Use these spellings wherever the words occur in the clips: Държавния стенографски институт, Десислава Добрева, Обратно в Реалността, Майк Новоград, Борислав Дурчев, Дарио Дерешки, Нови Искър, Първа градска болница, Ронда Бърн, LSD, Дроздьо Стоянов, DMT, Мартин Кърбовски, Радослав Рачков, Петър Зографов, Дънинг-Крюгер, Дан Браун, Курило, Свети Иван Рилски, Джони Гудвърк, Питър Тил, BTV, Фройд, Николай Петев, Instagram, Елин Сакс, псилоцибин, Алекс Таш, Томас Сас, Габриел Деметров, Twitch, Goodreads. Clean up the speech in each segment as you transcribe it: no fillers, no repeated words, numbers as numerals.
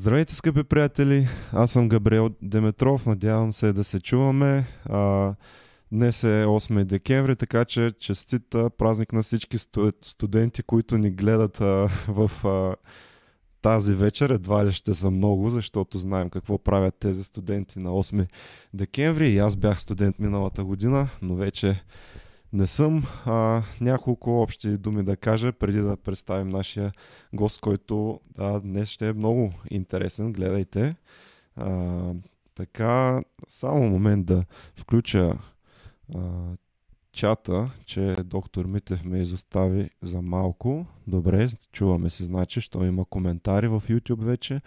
Здравейте, скъпи приятели! Аз съм Габриел Деметров, надявам се да се чуваме. Днес е 8 декември, така че честит празник на всички студенти, които ни гледат в тази вечер. Едва ли ще са много, защото знаем какво правят тези студенти на 8 декември. И аз бях студент миналата година, но вече не съм. Няколко общи думи да кажа, преди да представим нашия гост, който днес ще е много интересен. Гледайте. Така, само момент да включа чата, че доктор Митев ме изостави за малко. Добре, чуваме се, значи, що има коментари в YouTube вече.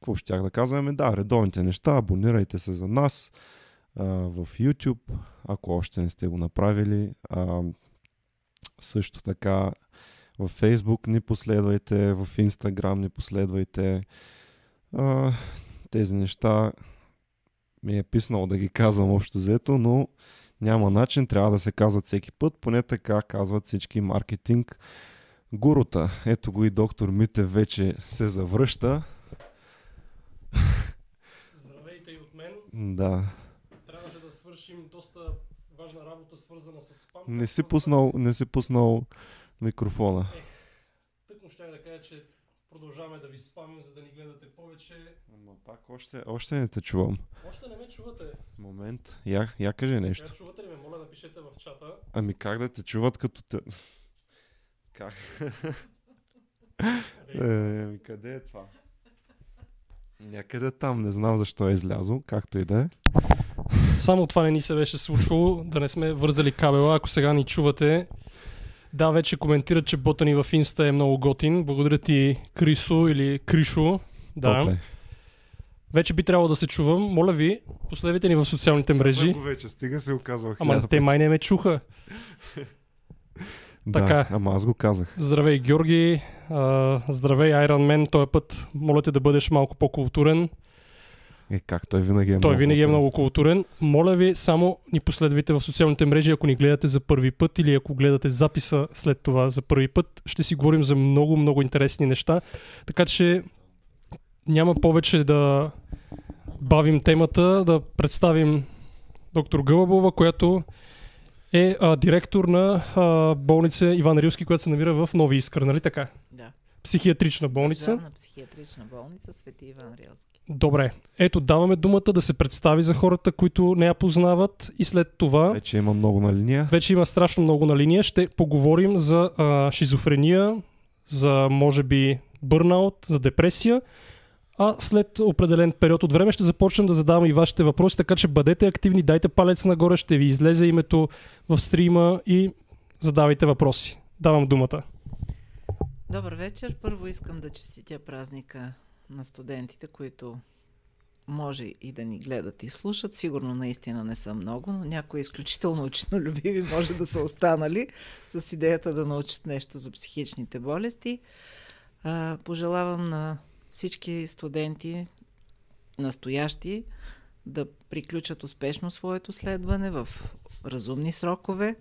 Какво щях да казваме? Да, редовните неща, абонирайте се за нас в YouTube, ако още не сте го направили. Също така в Facebook ни последвайте, в Instagram ни последвайте. Тези неща ми е писнало да ги казвам общо взето, но няма начин, трябва да се казват всеки път, поне така казват всички маркетинг гурута. Ето го и доктор Митев вече се завръща. Здравейте и от мен. Да. Трябваше да свършим доста важна работа, свързана с спам. Не си пуснал микрофона. Тъкмо щях да кажа, че продължаваме да ви спамим, за да ни гледате повече. Но пак още не те чувам. Още не ме чувате. Момент, я кажи нещо. Как чувате ли ме? Моля, напишете в чата. Ами как да те чуват като те... Как? Къде е това? Някъде там, не знам защо е излязло, както и да е. Само това не ни се беше случвало, да не сме вързали кабела, ако сега ни чувате. Да, вече коментират, че бота ни в Инста е много готин. Благодаря ти, Крисо или Кришо. Да. Топе. Вече би трябвало да се чувам. Моля ви, последвайте ни в социалните мрежи. Много вече, стига се оказвах. Ама те май не ме чуха. Така. Ама аз го казах. Здравей, Георги. Здравей, Iron Man. Този път моля те да бъдеш малко по-културен. Как? Той винаги е много културен. Моля ви, само ни последвайте в социалните мрежи, ако ни гледате за първи път или ако гледате записа след това за първи път. Ще си говорим за много, много интересни неща. Така че няма повече да бавим темата, да представим доктор Гълъбова, която е директор на болница Иван Рилски, която се намира в Нови Искър, нали така? Да. Психиатрична болница. Държавна психиатрична болница Свети Иван Рилски. Добре. Ето, даваме думата да се представи за хората, които не я познават, и след това... Вече има много на линия. Вече има страшно много на линия. Ще поговорим за шизофрения, за може би бърнаут, за депресия. А след определен период от време ще започнем да задавам и вашите въпроси, така че бъдете активни, дайте палец нагоре, ще ви излезе името в стрима и задавайте въпроси. Давам думата. Добър вечер. Първо искам да честитя празника на студентите, които може и да ни гледат и слушат. Сигурно наистина не са много, но някои изключително ученолюбиви може да са останали с идеята да научат нещо за психичните болести. Пожелавам на всички студенти настоящи да приключат успешно своето следване в разумни срокове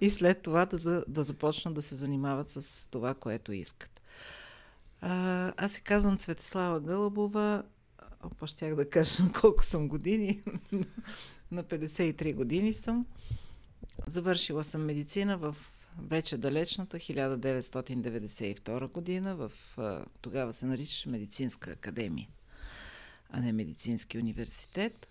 и след това да започнат да се занимават с това, което искат. Аз се казвам Цветеслава Гълъбова, щях да кажа колко съм години, на 53 години съм. Завършила съм медицина в вече далечната 1992 година, в тогава се наричаше Медицинска академия, а не Медицински университет.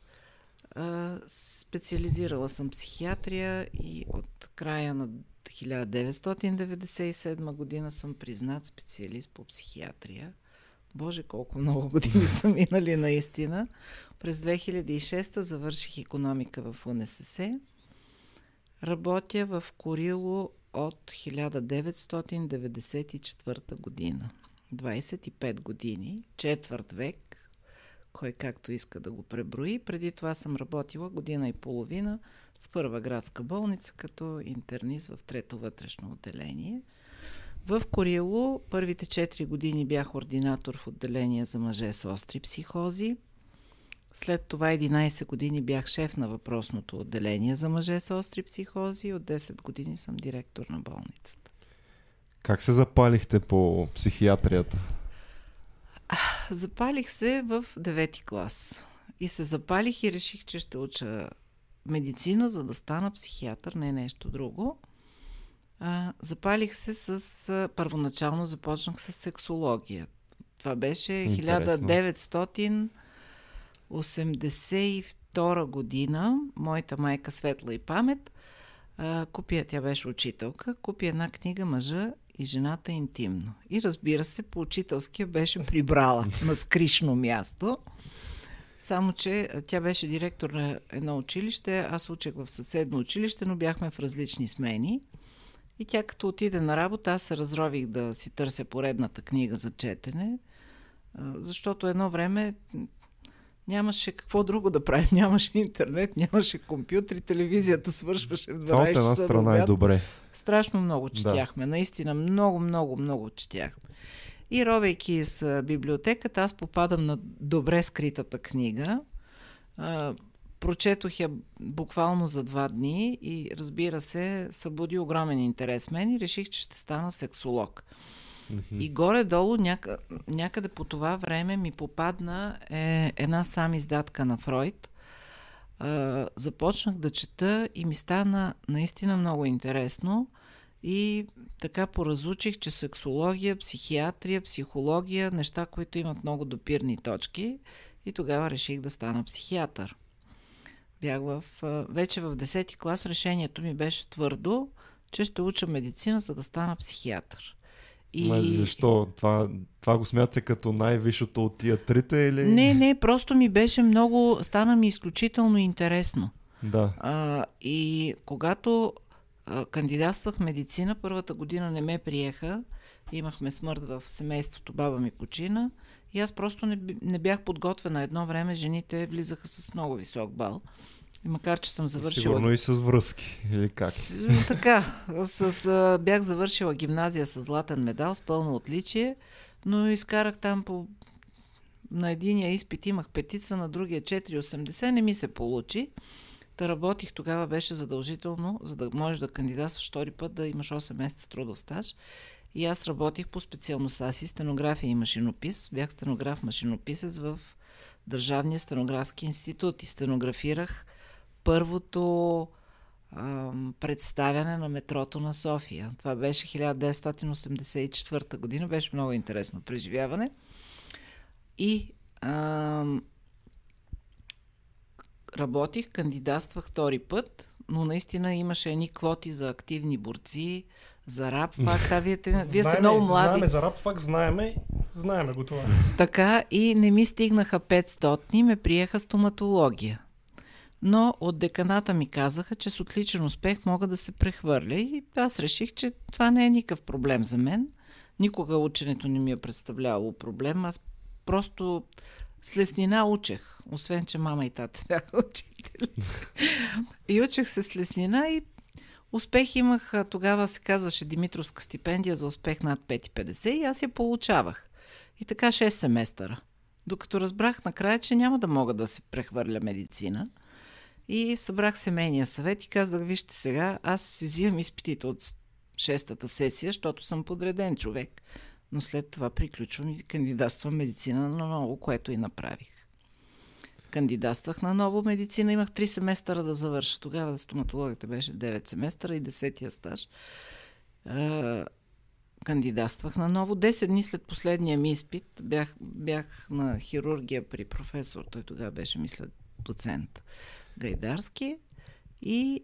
Специализирала съм психиатрия и от края на 1997 година съм признат специалист по психиатрия. Боже, колко много години са минали наистина. През 2006 завърших икономика в УНСС. Работя в Курило от 1994 година. 25 години, четвърт век, кой както иска да го преброи. Преди това съм работила година и половина в Първа градска болница като интернист в трето вътрешно отделение. В Курило първите 4 години бях ординатор в отделение за мъже с остри психози. След това 11 години бях шеф на въпросното отделение за мъже с остри психози. От 10 години съм директор на болницата. Как се запалихте по психиатрията? Запалих се в 9-ти клас. И се запалих и реших, че ще уча медицина, за да стана психиатър, не нещо друго. Запалих се с... Първоначално започнах с сексология. Това беше 1982 година. Моята майка, светла и памет, купи, тя беше учителка, купи една книга "Мъжа и жената интимно". И разбира се, по учителския беше прибрала на скришно място. Само че тя беше директор на едно училище, аз учех в съседно училище, но бяхме в различни смени. И тя като отиде на работа, аз се разрових да си търся поредната книга за четене, защото едно време нямаше какво друго да правим. Нямаше интернет, нямаше компютри, телевизията свършваше в 12 часа. От една страна е добре. Страшно много четяхме, да. Наистина много четяхме. И ровейки с библиотеката, аз попадам на добре скритата книга. Прочетох я буквално за 2 дни и, разбира се, събуди огромен интерес в мен и реших, че ще стана сексолог. Mm-hmm. И горе-долу някъде по това време ми попадна една сам издатка на Фройд. Започнах да чета и ми стана наистина много интересно. И така поразучих, че сексология, психиатрия, психология, неща, които имат много допирни точки. И тогава реших да стана психиатър. Бях вече в 10-ти клас, решението ми беше твърдо, че ще уча медицина, за да стана психиатър. И... Защо? Това го смятате като най-висшото от тия трите? Или... Не, просто ми беше много, стана ми изключително интересно. Да. И когато кандидатствах медицина, първата година не ме приеха, имахме смърт в семейството, баба ми почина и аз просто не бях подготвена. Едно време жените влизаха с много висок бал. И макар, че съм завършила... Сигурно и с връзки, или как? Бях завършила гимназия с златен медал, с пълно отличие, но изкарах там на единия изпит имах 5, на другия 4,80, не ми се получи. Да работих, тогава беше задължително, за да можеш да кандидатстваш втори път, да имаш 8 месеца трудов стаж. И аз работих по специалността си стенография и машинопис. Бях стенограф-машинописец в Държавния стенографски институт и стенографирах първото представяне на метрото на София. Това беше 1984 година. Беше много интересно преживяване. И работих, кандидатствах втори път, но наистина имаше едни квоти за активни борци, за рапфак. Вие сте много млади. Знаеме за рапфак, знаеме го това. Така, и не ми стигнаха 500, ме приеха стоматология. Но от деканата ми казаха, че с отличен успех мога да се прехвърля и аз реших, че това не е никакъв проблем за мен. Никога ученето не ми е представлявало проблем. Аз просто... С леснина учех, освен че мама и тата бяха учители. И учех се с леснина и успех имах, тогава се казваше Димитровска стипендия за успех над 5,50 и аз я получавах. И така 6 семестъра. Докато разбрах накрая, че няма да мога да се прехвърля медицина. И събрах семейния съвет и казах, вижте сега, аз си взимам изпитите от 6-та сесия, защото съм подреден човек. Но след това приключвам и кандидатствам медицина на ново, което и направих. Кандидатствах на ново медицина, имах 3 семестъра да завърша. Тогава стоматологията беше 9 семестъра и 10-тия стаж. Кандидатствах на ново. 10 дни след последния ми изпит бях на хирургия при професор, той тогава беше, мисля, доцент Гайдарски и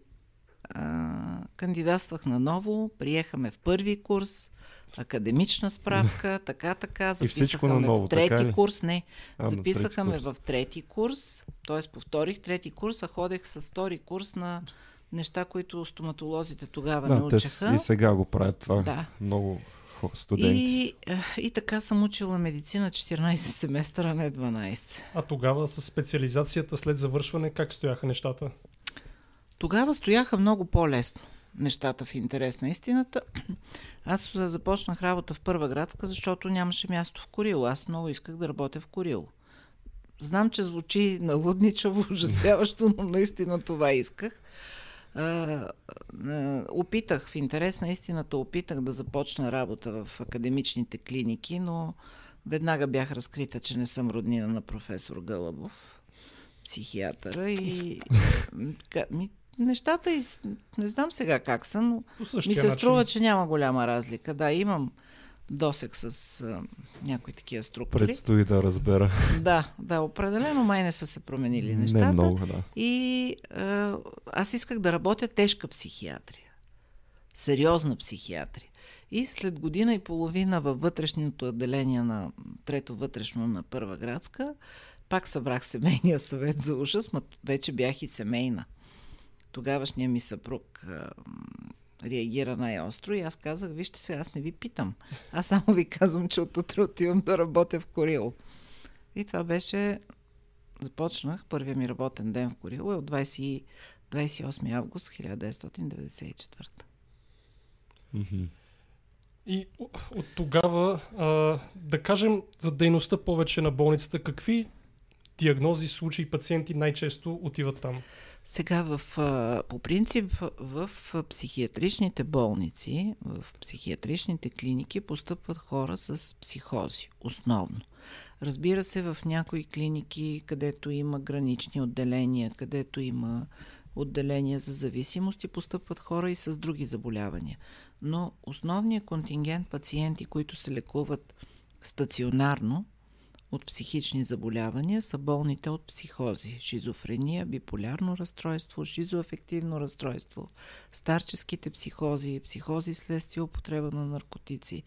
кандидатствах на ново, приехаме в първи курс, академична справка, така, записаха ме в трети курс, записаха ме в трети курс, т.е. повторих трети курс, а ходех с втори курс на неща, които стоматолозите тогава не учеха. И сега го правят това, много студенти. И така съм учила медицина 14 семестра, не 12. А тогава с специализацията след завършване, как стояха нещата? Тогава стояха много по-лесно нещата, в интерес на истината. Аз започнах работа в Първа градска, защото нямаше място в Курило. Аз много исках да работя в Курило. Знам, че звучи налудничаво, ужасяващо, но наистина това исках. Опитах, в интерес на истината, опитах да започна работа в академичните клиники, но веднага бях разкрита, че не съм роднина на професор Гълъбов, психиатъра, и нещата, не знам сега как са, но ми се струва, че няма голяма разлика. Да, имам досек с някои такива структури. Предстои да разбера. Да, да, определено май не са се променили нещата. Не много, да. И аз исках да работя тежка психиатрия. Сериозна психиатрия. И след година и половина във вътрешното отделение на Трето вътрешно на Първа градска, пак събрах семейния съвет за ужас, но вече бях и семейна. Тогавашният ми съпруг реагира най-остро и аз казах: вижте се, аз не ви питам. Аз само ви казвам, че от утре отивам да работя в Курило. И това беше... Започнах първия ми работен ден в Курило е от 28 август 1994. Mm-hmm. И от тогава, да кажем за дейността повече на болницата, какви диагнози, случаи, пациенти най-често отиват там? Сега по принцип в психиатричните болници, в психиатричните клиники постъпват хора с психози, основно. Разбира се, в някои клиники, където има гранични отделения, където има отделения за зависимости, постъпват хора и с други заболявания. Но основният контингент пациенти, които се лекуват стационарно от психични заболявания, са болните от психози, шизофрения, биполярно разстройство, шизоафективно разстройство, старческите психози, психози следствие употреба на наркотици.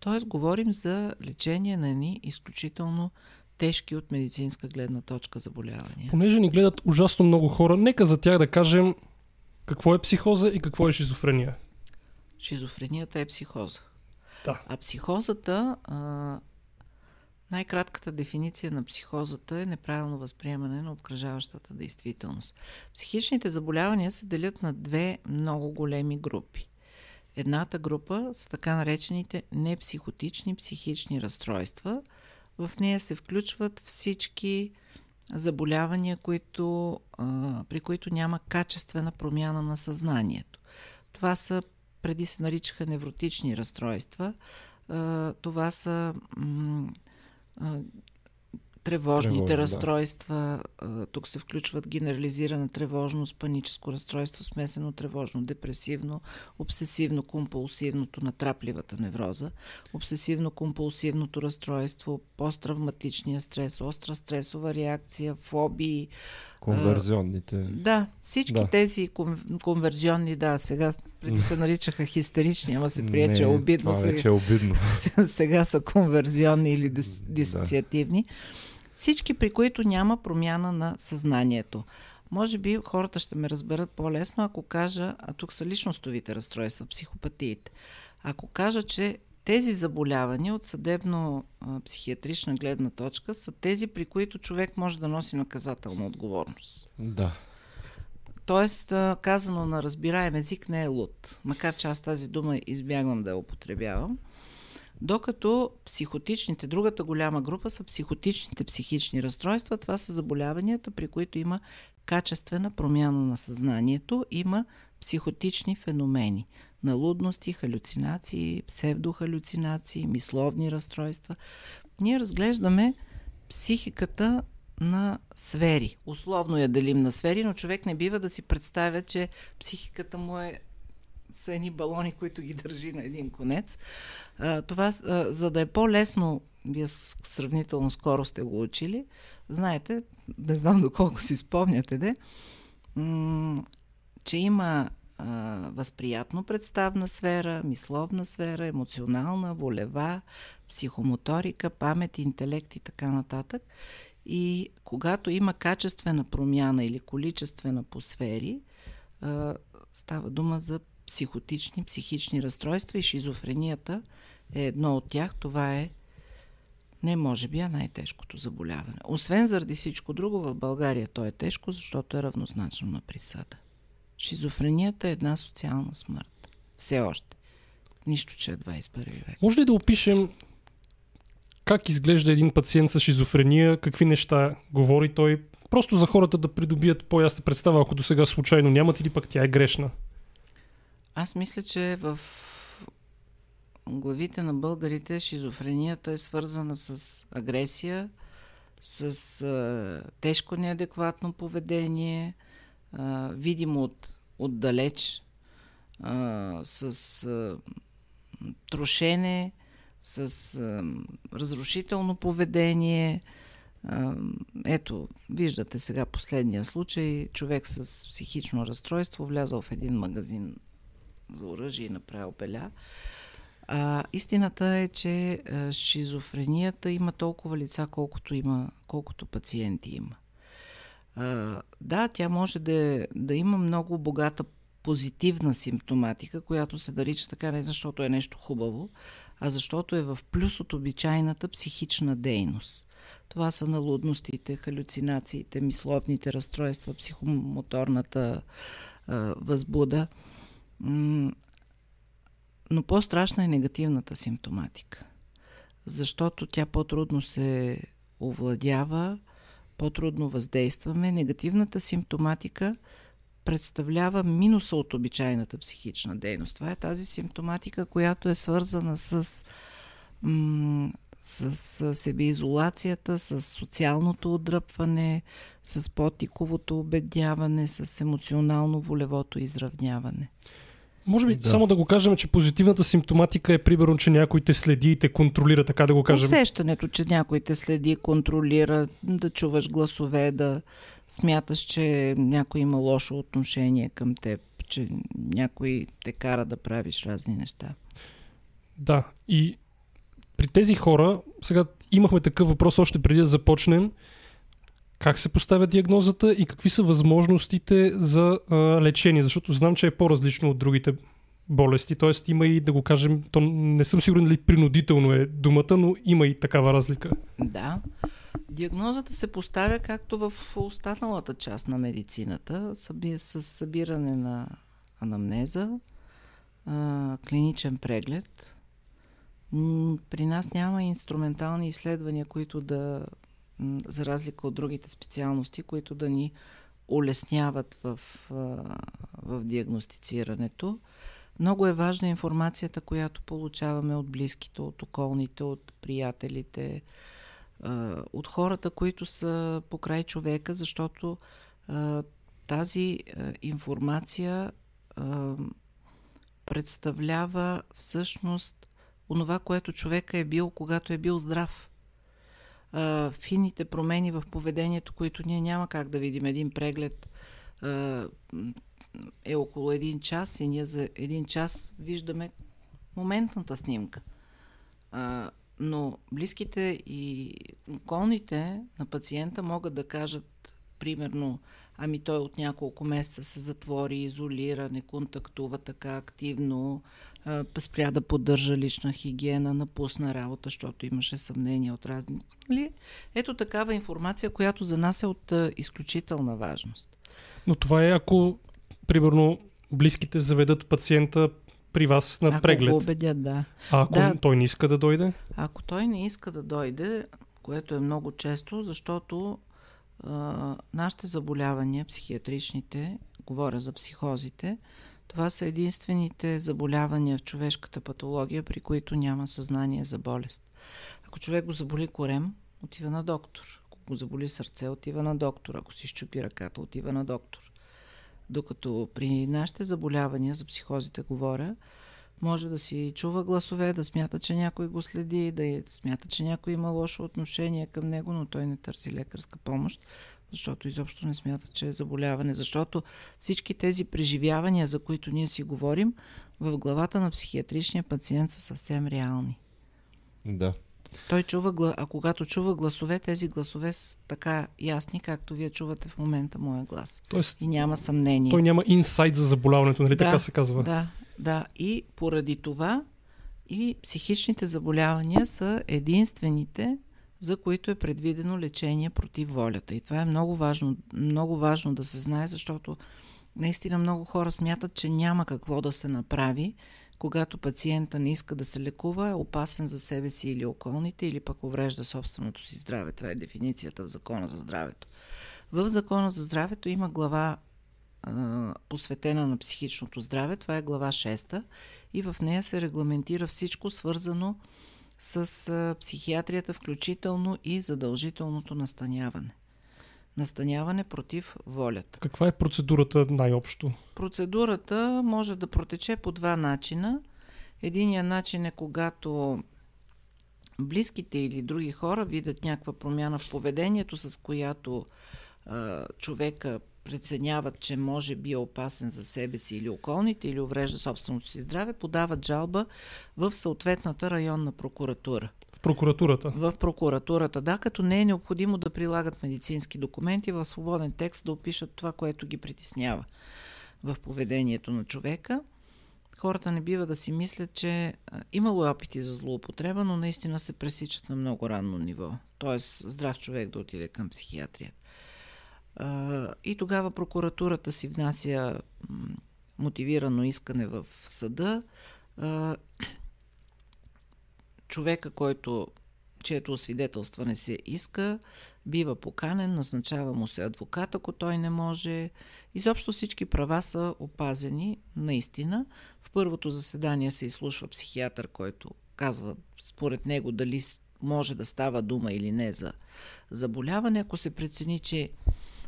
Тоест, говорим за лечение на едни изключително тежки от медицинска гледна точка заболявания. Понеже ни гледат ужасно много хора, нека за тях да кажем какво е психоза и какво е шизофрения. Шизофренията е психоза. Да. А психозата... най-кратката дефиниция на психозата е неправилно възприемане на обкръжаващата действителност. Психичните заболявания се делят на две много големи групи. Едната група са така наречените непсихотични психични разстройства. В нея се включват всички заболявания, при които няма качествена промяна на съзнанието. Това са, преди се наричаха невротични разстройства, това са... тревожните разстройства, да. Тук се включват генерализирана тревожност, паническо разстройство, смесено тревожно, депресивно, обсесивно-компулсивното, натрапливата невроза, обсесивно-компулсивното разстройство, посттравматичния стрес, остра стресова реакция, фобии. Конверзионните. Да, всички тези конверзионни, да, сега преди се наричаха хистерични, ама се прие, че е обидно. Вече е обидно. Сега са конверзионни или дисоциативни. Всички, при които няма промяна на съзнанието. Може би хората ще ме разберат по-лесно, ако кажа, а тук са личностовите разстройства, психопатиите. Ако кажа, че тези заболявания от съдебно-психиатрична гледна точка са тези, при които човек може да носи наказателна отговорност. Да. Тоест, казано на разбираем език, не е луд. Макар че аз тази дума избягвам да я употребявам. Докато психотичните, другата голяма група са психотичните психични разстройства. Това са заболяванията, при които има качествена промяна на съзнанието, има психотични феномени на лудности, халюцинации, псевдохалюцинации, мисловни разстройства. Ние разглеждаме психиката на сфери. Условно я делим на сфери, но човек не бива да си представя, че психиката му са едни балони, които ги държи на един конец. Това, за да е по-лесно, вие сравнително скоро сте го учили, знаете, не знам доколко си спомняте, че има възприятно представна сфера, мисловна сфера, емоционална, волева, психомоторика, памет, интелект и така нататък. И когато има качествена промяна или количествена по сфери, става дума за психотични, психични разстройства, и шизофренията е едно от тях. Това е не може би, а най-тежкото заболяване. Освен заради всичко друго, в България то е тежко, защото е равнозначно на присъда. Шизофренията е една социална смърт. Все още. Нищо, че е 21 век. Може ли да опишем как изглежда един пациент с шизофрения, какви неща говори той, просто за хората да придобият по-ясна представа, ако до сега случайно нямат, или пък тя е грешна? Аз мисля, че в главите на българите шизофренията е свързана с агресия, с тежко неадекватно поведение, видимо отдалеч, с трошене, с разрушително поведение. Ето, виждате сега последния случай. Човек с психично разстройство влязал в един магазин за оръжие и направил беля. Истината е, че шизофренията има толкова лица, колкото пациенти има. Да, тя може да има много богата позитивна симптоматика, която се нарича така не защото е нещо хубаво, а защото е в плюс от обичайната психична дейност. Това са налудностите, халюцинациите, мисловните разстройства, психомоторната възбуда. Но по-страшна е негативната симптоматика, защото тя по-трудно се овладява, по-трудно въздействаме. Негативната симптоматика представлява минуса от обичайната психична дейност. Това е тази симптоматика, която е свързана с себеизолацията, с социалното отдръпване, с потиковото обедняване, с емоционално-волевото изравняване. Може би само да го кажем, че позитивната симптоматика е примерно, че някой те следи и те контролира, така да го кажем. Усещането, че някой те следи, контролира, да чуваш гласове, да смяташ, че някой има лошо отношение към теб, че някой те кара да правиш разни неща. Да, и при тези хора, сега имахме такъв въпрос още преди да започнем, как се поставя диагнозата и какви са възможностите за лечение? Защото знам, че е по-различно от другите болести. Тоест има и, да го кажем, то не съм сигурен дали принудително е думата, но има и такава разлика. Да. Диагнозата се поставя както в останалата част на медицината, с събиране на анамнеза, клиничен преглед. При нас няма инструментални изследвания, които да, за разлика от другите специалности, които да ни улесняват в диагностицирането. Много е важна информацията, която получаваме от близките, от околните, от приятелите, от хората, които са покрай човека, защото тази информация представлява всъщност онова, което човека е бил, когато е бил здрав. Фините промени в поведението, които ние няма как да видим. Един преглед е около един час и ние за един час виждаме моментната снимка. Но близките и околните на пациента могат да кажат, примерно, ами той от няколко месеца се затвори, изолира, не контактува така активно, спря да поддържа лична хигиена, напусна работа, защото имаше съмнение от разни. Ето такава информация, която за нас е от изключителна важност. Но това е ако, примерно, близките заведат пациента при вас на преглед. Ако го убедят, да. А ако той не иска да дойде? Ако той не иска да дойде, което е много често, защото нашите заболявания, психиатричните, говоря за психозите, това са единствените заболявания в човешката патология, при които няма съзнание за болест. Ако човек го заболи корем, отива на доктор. Ако го заболи сърце, отива на доктор. Ако си счупи ръката, отива на доктор. Докато при нашите заболявания, за психозите говоря, може да си чува гласове, да смята, че някой го следи, да смята, че някой има лошо отношение към него, но той не търси лекарска помощ, защото изобщо не смята, че е заболяване. Защото всички тези преживявания, за които ние си говорим, в главата на психиатричния пациент са съвсем реални. Да. Той чува, а когато чува гласове, тези гласове са така ясни, както вие чувате в момента моя глас. Тоест, и няма съмнение. Той няма инсайт за заболяването, нали така се казва? Да. Да, и поради това и психичните заболявания са единствените, за които е предвидено лечение против волята. И това е много важно, много важно да се знае, защото наистина много хора смятат, че няма какво да се направи, когато пациента не иска да се лекува, е опасен за себе си или околните, или пък уврежда собственото си здраве. Това е дефиницията в Закона за здравето. В Закона за здравето има глава посветена на психичното здраве. Това е глава 6 и в нея се регламентира всичко свързано с психиатрията, включително и задължителното настаняване. Настаняване против волята. Каква е процедурата най-общо? Процедурата може да протече по два начина. Единият начин е, когато близките или други хора видят някаква промяна в поведението, с която човека преценяват, че може би е опасен за себе си или околните, или уврежда собственото си здраве, подават жалба в съответната районна прокуратура. В прокуратурата? В прокуратурата, да, като не е необходимо да прилагат медицински документи, в свободен текст да опишат това, което ги притеснява в поведението на човека. Хората не бива да си мислят, че имало опити за злоупотреба, но наистина се пресичат на много ранно ниво. Тоест здрав човек да отиде към психиатрия. И тогава прокуратурата си внася мотивирано искане в съда. Човека, чието освидетелстване се иска, бива поканен, назначава му се адвокат, ако той не може. Изобщо всички права са опазени, наистина. В първото заседание се изслушва психиатър, който казва според него дали може да става дума или не за заболяване. Ако се прецени, че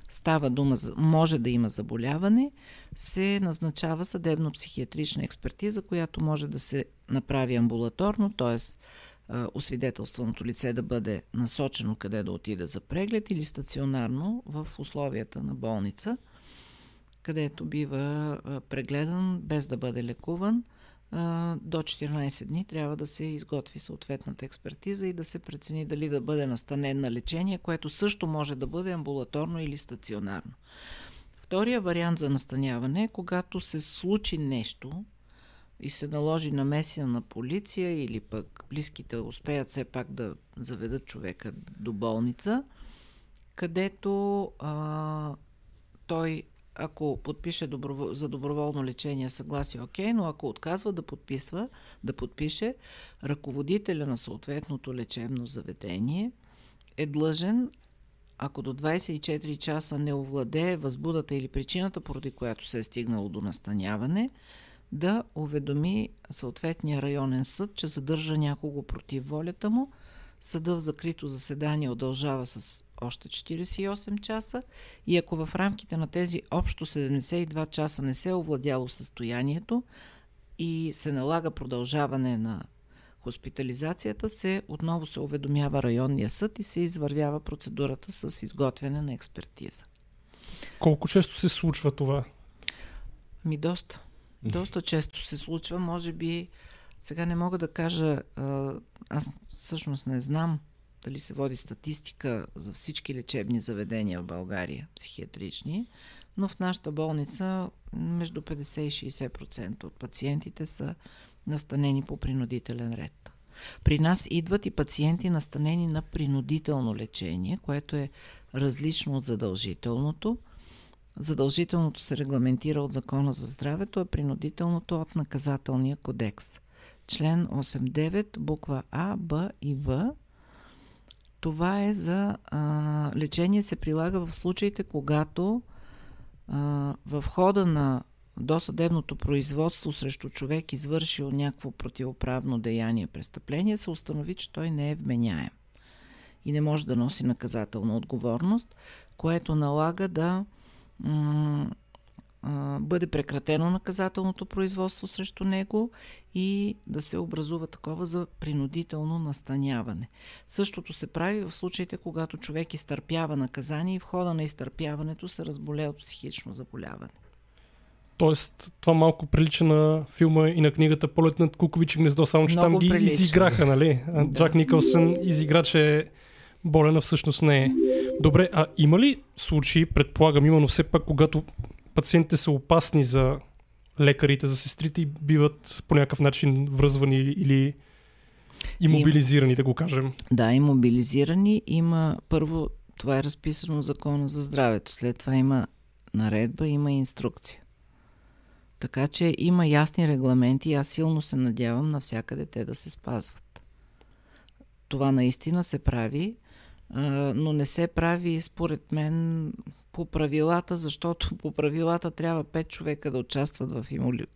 става дума, може да има заболяване, се назначава съдебно-психиатрична експертиза, която може да се направи амбулаторно, т.е. освидетелстваното лице да бъде насочено къде да отиде за преглед или стационарно в условията на болница, където бива прегледан без да бъде лекуван. До 14 дни трябва да се изготви съответната експертиза и да се прецени дали да бъде настанен на лечение, което също може да бъде амбулаторно или стационарно. Втория вариант за настаняване е, когато се случи нещо и се наложи намесия на полиция или пък близките успеят все пак да заведат човека до болница, където той, ако подпише за доброволно лечение, съгласие, окей, но ако отказва да подпише, ръководителя на съответното лечебно заведение е длъжен, ако до 24 часа не овладее възбудата или причината, поради която се е стигнало до настаняване, да уведоми съответния районен съд, че задържа някого против волята му. Съдът в закрито заседание удължава с още 48 часа и ако в рамките на тези общо 72 часа не се е овладяло състоянието и се налага продължаване на хоспитализацията, отново се уведомява районния съд и се извървява процедурата с изготвяне на експертиза. Колко често се случва това? Доста. Доста често се случва, може би, сега не мога да кажа, аз всъщност не знам дали се води статистика за всички лечебни заведения в България, психиатрични, но в нашата болница между 50 и 60% от пациентите са настанени по принудителен ред. При нас идват и пациенти настанени на принудително лечение, което е различно от задължителното. Задължителното се регламентира от Закона за здравето, а принудителното от Наказателния кодекс. Член 8.9, буква А, Б и В. Това е за лечение се прилага в случаите, когато в хода на досъдебното производство срещу човек, извършил някакво противоправно деяние, престъпление, се установи, че той не е вменяем и не може да носи наказателна отговорност, което налага да бъде прекратено наказателното производство срещу него и да се образува такова за принудително настаняване. Същото се прави в случаите, когато човек изтърпява наказание и в хода на изтърпяването се разболее от психично заболяване. Тоест, това малко прилича на филма и на книгата "Полет над кукувичи гнездо", само че много там ги прилича. Изиграха, нали? Джак Никълсън изигра, че болена всъщност не е. Добре, а има ли случаи, предполагам, именно все пак, когато пациентите са опасни за лекарите, за сестрите и биват по някакъв начин връзвани или имобилизирани, да го кажем? Да, имобилизирани. Има, първо, това е разписано в Закона за здравето. След това има наредба, има инструкция. Така че има ясни регламенти и аз силно се надявам навсякъде те да се спазват. Това наистина се прави, но не се прави, според мен, по правилата, защото по правилата трябва 5 човека да участват в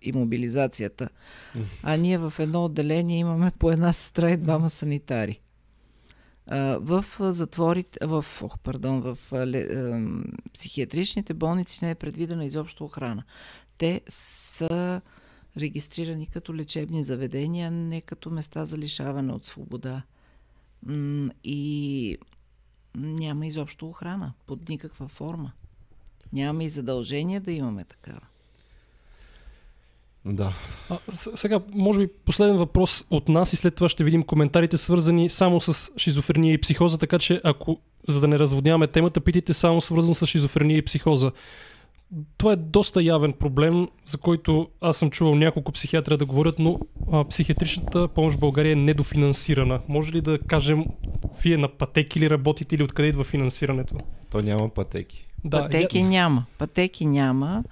имобилизацията. А ние в едно отделение имаме по една сестра и двама санитари. В затворите, в психиатричните болници не е предвидена изобщо охрана. Те са регистрирани като лечебни заведения, не като места за лишаване от свобода. И няма изобщо охрана под никаква форма. Няма и задължение да имаме такава. Да. Сега, може би последен въпрос от нас и след това ще видим коментарите, свързани само с шизофрения и психоза, така че ако, за да не разводняваме темата, питайте само свързано с шизофрения и психоза. Това е доста явен проблем, за който аз съм чувал няколко психиатри да говорят, но психиатричната помощ в България е недофинансирана. Може ли да кажем, вие на пътеки ли работите или откъде идва финансирането? То няма пътеки. Да, няма. Пътеки няма.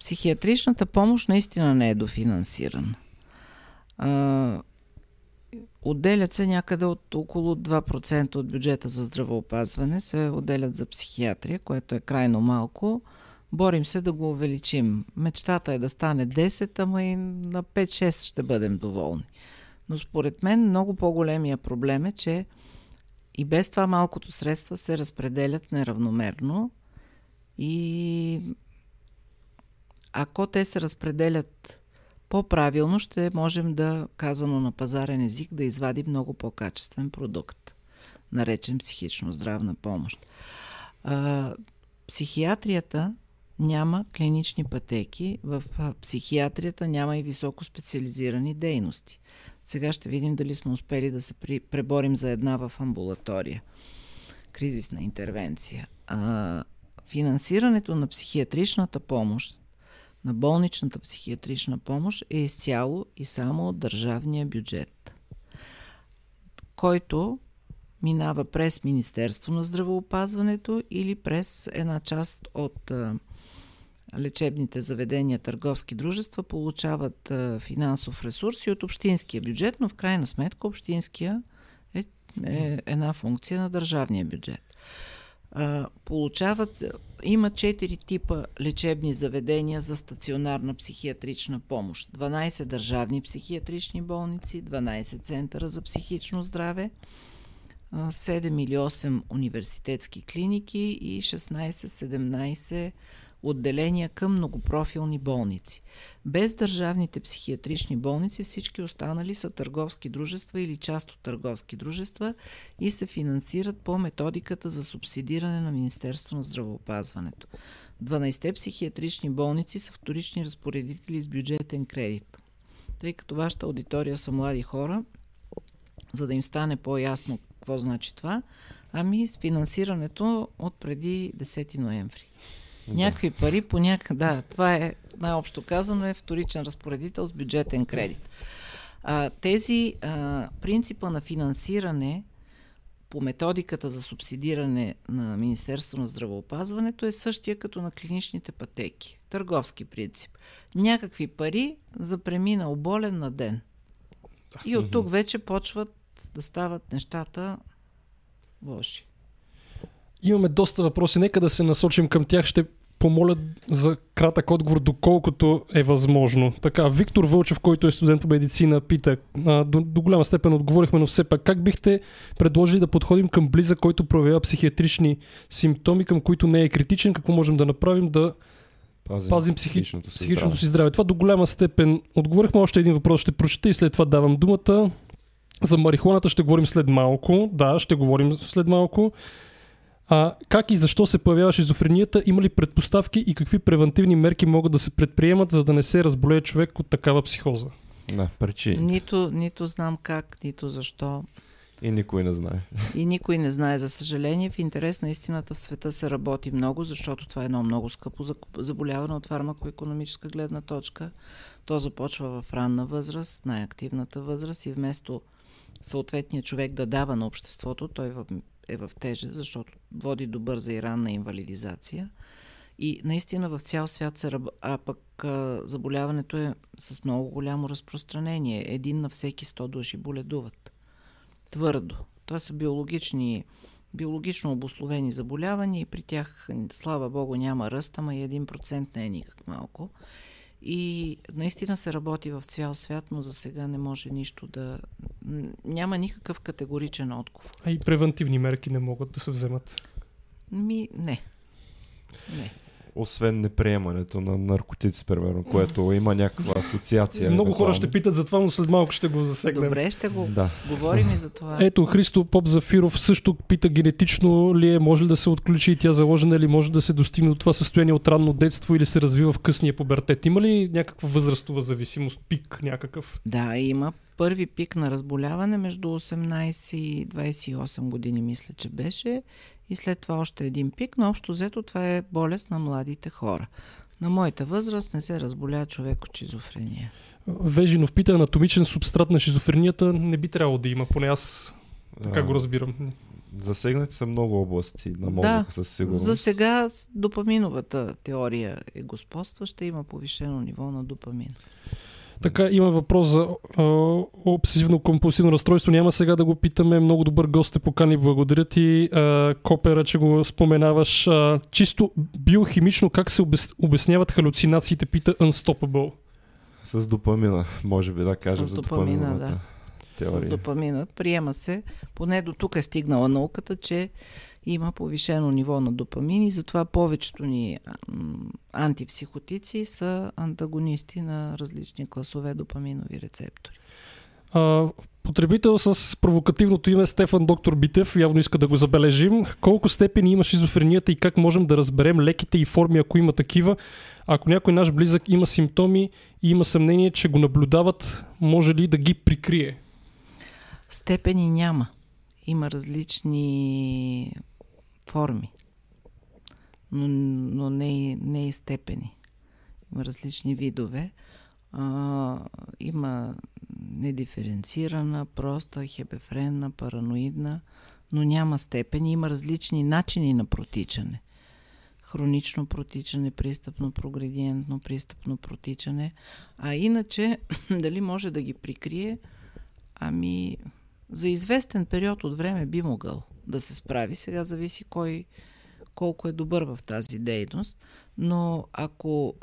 Психиатричната помощ наистина не е дофинансирана. Отделят се някъде от около 2% от бюджета за здравеопазване, се отделят за психиатрия, което е крайно малко. Борим се да го увеличим. Мечтата е да стане 10, ама и на 5-6 ще бъдем доволни. Но според мен много по-големия проблем е, че и без това малкото средства се разпределят неравномерно и ако те се разпределят по-правилно, ще можем да, казано на пазарен език, да извадим много по-качествен продукт, наречен психично-здравна помощ. Психиатрията няма клинични пътеки, в психиатрията няма и високо специализирани дейности. Сега ще видим дали сме успели да се преборим за една в амбулатория. Кризисна интервенция. Финансирането на психиатричната помощ, на болничната психиатрична помощ е изцяло и само от държавния бюджет, който минава през Министерство на здравеопазването или през една част от лечебните заведения, търговски дружества, получават финансов ресурс и от общинския бюджет, но в крайна сметка общинския е една функция на държавния бюджет. Има 4 типа лечебни заведения за стационарна психиатрична помощ. 12 държавни психиатрични болници, 12 центъра за психично здраве, 7 или 8 университетски клиники и 16-17 отделения към многопрофилни болници. Без държавните психиатрични болници всички останали са търговски дружества или част от търговски дружества и се финансират по методиката за субсидиране на Министерство на здравеопазването. 12 психиатрични болници са вторични разпоредители с бюджетен кредит. Тъй като вашата аудитория са млади хора, за да им стане по-ясно какво значи това, с финансирането от преди 10 ноември. Да. Някакви пари по някакъв... Да, това е, най-общо казано, е вторичен разпоредител с бюджетен кредит. Принципа на финансиране по методиката за субсидиране на Министерство на здравеопазването е същия като на клиничните пътеки. Търговски принцип. Някакви пари за преминал болен на ден. И от тук вече почват да стават нещата лоши. Имаме доста въпроси, нека да се насочим към тях. Ще помоля за кратък отговор, доколкото е възможно. Така, Виктор Вълчев, който е студент по медицина, пита, до голяма степен отговорихме, но все пак, как бихте предложили да подходим към близък, който проявява психиатрични симптоми, към които не е критичен, какво можем да направим да пазим психичното си здраве? Това до голяма степен отговорихме. Още един въпрос ще прочета и след това давам думата. За марихуаната ще говорим след малко. Да, ще говорим след малко. Как и защо се появява шизофренията? Има ли предпоставки и какви превентивни мерки могат да се предприемат, за да не се разболее човек от такава психоза? Да, причини. Нито знам как, нито защо. И никой не знае. За съжаление, в интерес на истината в света се работи много, защото това е едно много скъпо заболяване от фармакоекономическа гледна точка. То започва в ранна възраст, най-активната възраст и вместо съответният човек да дава на обществото, той е в тежест, защото води до бърза и ранна инвалидизация. И наистина в цял свят заболяването е с много голямо разпространение. 1 на всеки 100 души боледуват. Твърдо. Това са биологични биологично обусловени заболявания и при тях, слава богу, няма ръст, ама и 1% не е никак малко. И наистина се работи в цял свят, но за сега не може нищо да... Няма никакъв категоричен отговор. А и превентивни мерки не могат да се вземат? Не. Освен неприемането на наркотици, примерно, което има някаква асоциация. Много хора ще питат за това, но след малко ще го засегнем. Добре, ще го говорим и за това. Ето, Христо Попзафиров също пита: генетично ли е, може ли да се отключи и тя заложена, или може да се достигне до това състояние от ранно детство или се развива в късния пубертет? Има ли някаква възрастова зависимост, пик някакъв? Да, има. Първи пик на разболяване между 18 и 28 години, мисля, че беше. И след това още един пик, но общо взето това е болест на младите хора. На моята възраст не се разболя човек от шизофрения. Вежинов пита: анатомичен субстрат на шизофренията не би трябвало да има, поне аз така го разбирам. Засегнати са много области на мозъка, със сигурност. За сега допаминовата теория е господстваща, има повишено ниво на допамин. Така, има въпрос за обсесивно-компулсивно разстройство. Няма сега да го питаме. Много добър гост е покани. Благодаря ти, Копера, че го споменаваш. Чисто биохимично как се обясняват халюцинациите, пита Unstoppable. С допамина, може би да кажем. С допамина, да. Теория. С допамина. Приема се, поне до тук е стигнала науката, че има повишено ниво на допамин и затова повечето ни антипсихотици са антагонисти на различни класове допаминови рецептори. Потребител с провокативното име Стефан Доктор Битев, явно иска да го забележим. Колко степени има шизофренията и как можем да разберем леките и форми, ако има такива? Ако някой наш близък има симптоми и има съмнение, че го наблюдават, може ли да ги прикрие? Степени няма. Има различни форми, но не и степени. Има различни видове. Има недиференцирана, проста, хебефренна, параноидна, но няма степени. Има различни начини на протичане. Хронично протичане, пристъпно, прогредиентно, пристъпно протичане. А иначе, дали може да ги прикрие? Ами... За известен период от време би могъл да се справи. Сега зависи кой колко е добър в тази дейност. Но ако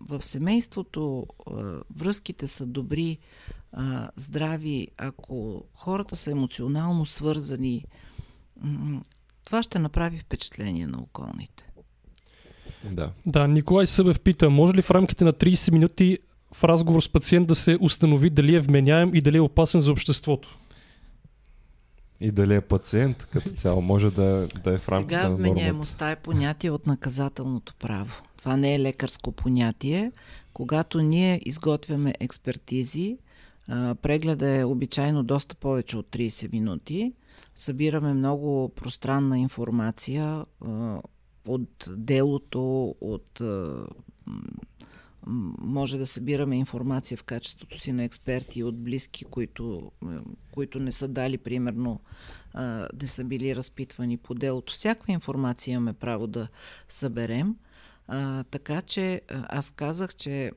в семейството връзките са добри, здрави, ако хората са емоционално свързани, това ще направи впечатление на околните. Да, Николай Събев пита: може ли в рамките на 30 минути в разговор с пациент да се установи дали е вменяем и дали е опасен за обществото? И дали е пациент като цяло, може да е в рамките на нормата. Сега вменяемостта е понятие от наказателното право. Това не е лекарско понятие. Когато ние изготвяме експертизи, прегледа е обичайно доста повече от 30 минути. Събираме много пространна информация от делото, от... Може да събираме информация в качеството си на експерти и от близки, които не са дали, примерно, не са били разпитвани по делото. Всякаква информация имаме право да съберем. Така че аз казах, че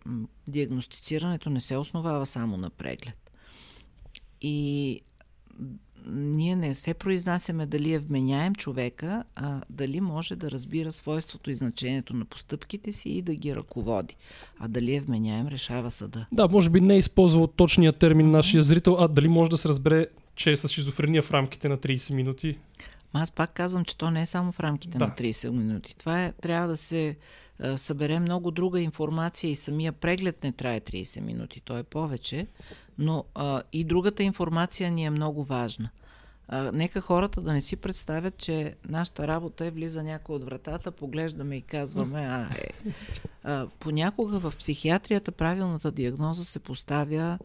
диагностицирането не се основава само на преглед. И ние не се произнасяме дали е вменяем човека, а дали може да разбира свойството и значението на постъпките си и да ги ръководи. А дали е вменяем, решава съда. Да, може би не е използвал точния термин нашия зрител, а дали може да се разбере, че е с шизофрения в рамките на 30 минути. Аз пак казвам, че то не е само в рамките на 30 минути. Това трябва да се събере много друга информация и самия преглед не трае 30 минути, той е повече, но и другата информация ни е много важна. Нека хората да не си представят, че нашата работа е влиза някой от вратата, поглеждаме и казваме Понякога в психиатрията правилната диагноза се поставя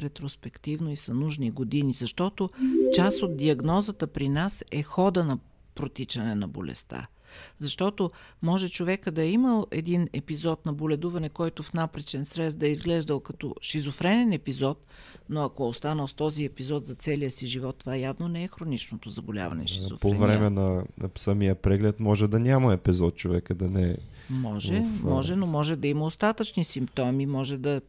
ретроспективно и са нужни години, защото част от диагнозата при нас е хода на протичане на болестта. Защото може човека да е имал един епизод на боледуване, който в напречен срез да е изглеждал като шизофренен епизод, но ако е останал с този епизод за целия си живот, това явно не е хроничното заболяване шизофрения. По време на самия преглед може да няма епизод човека, да не е... Може, но може да има остатъчни симптоми, може да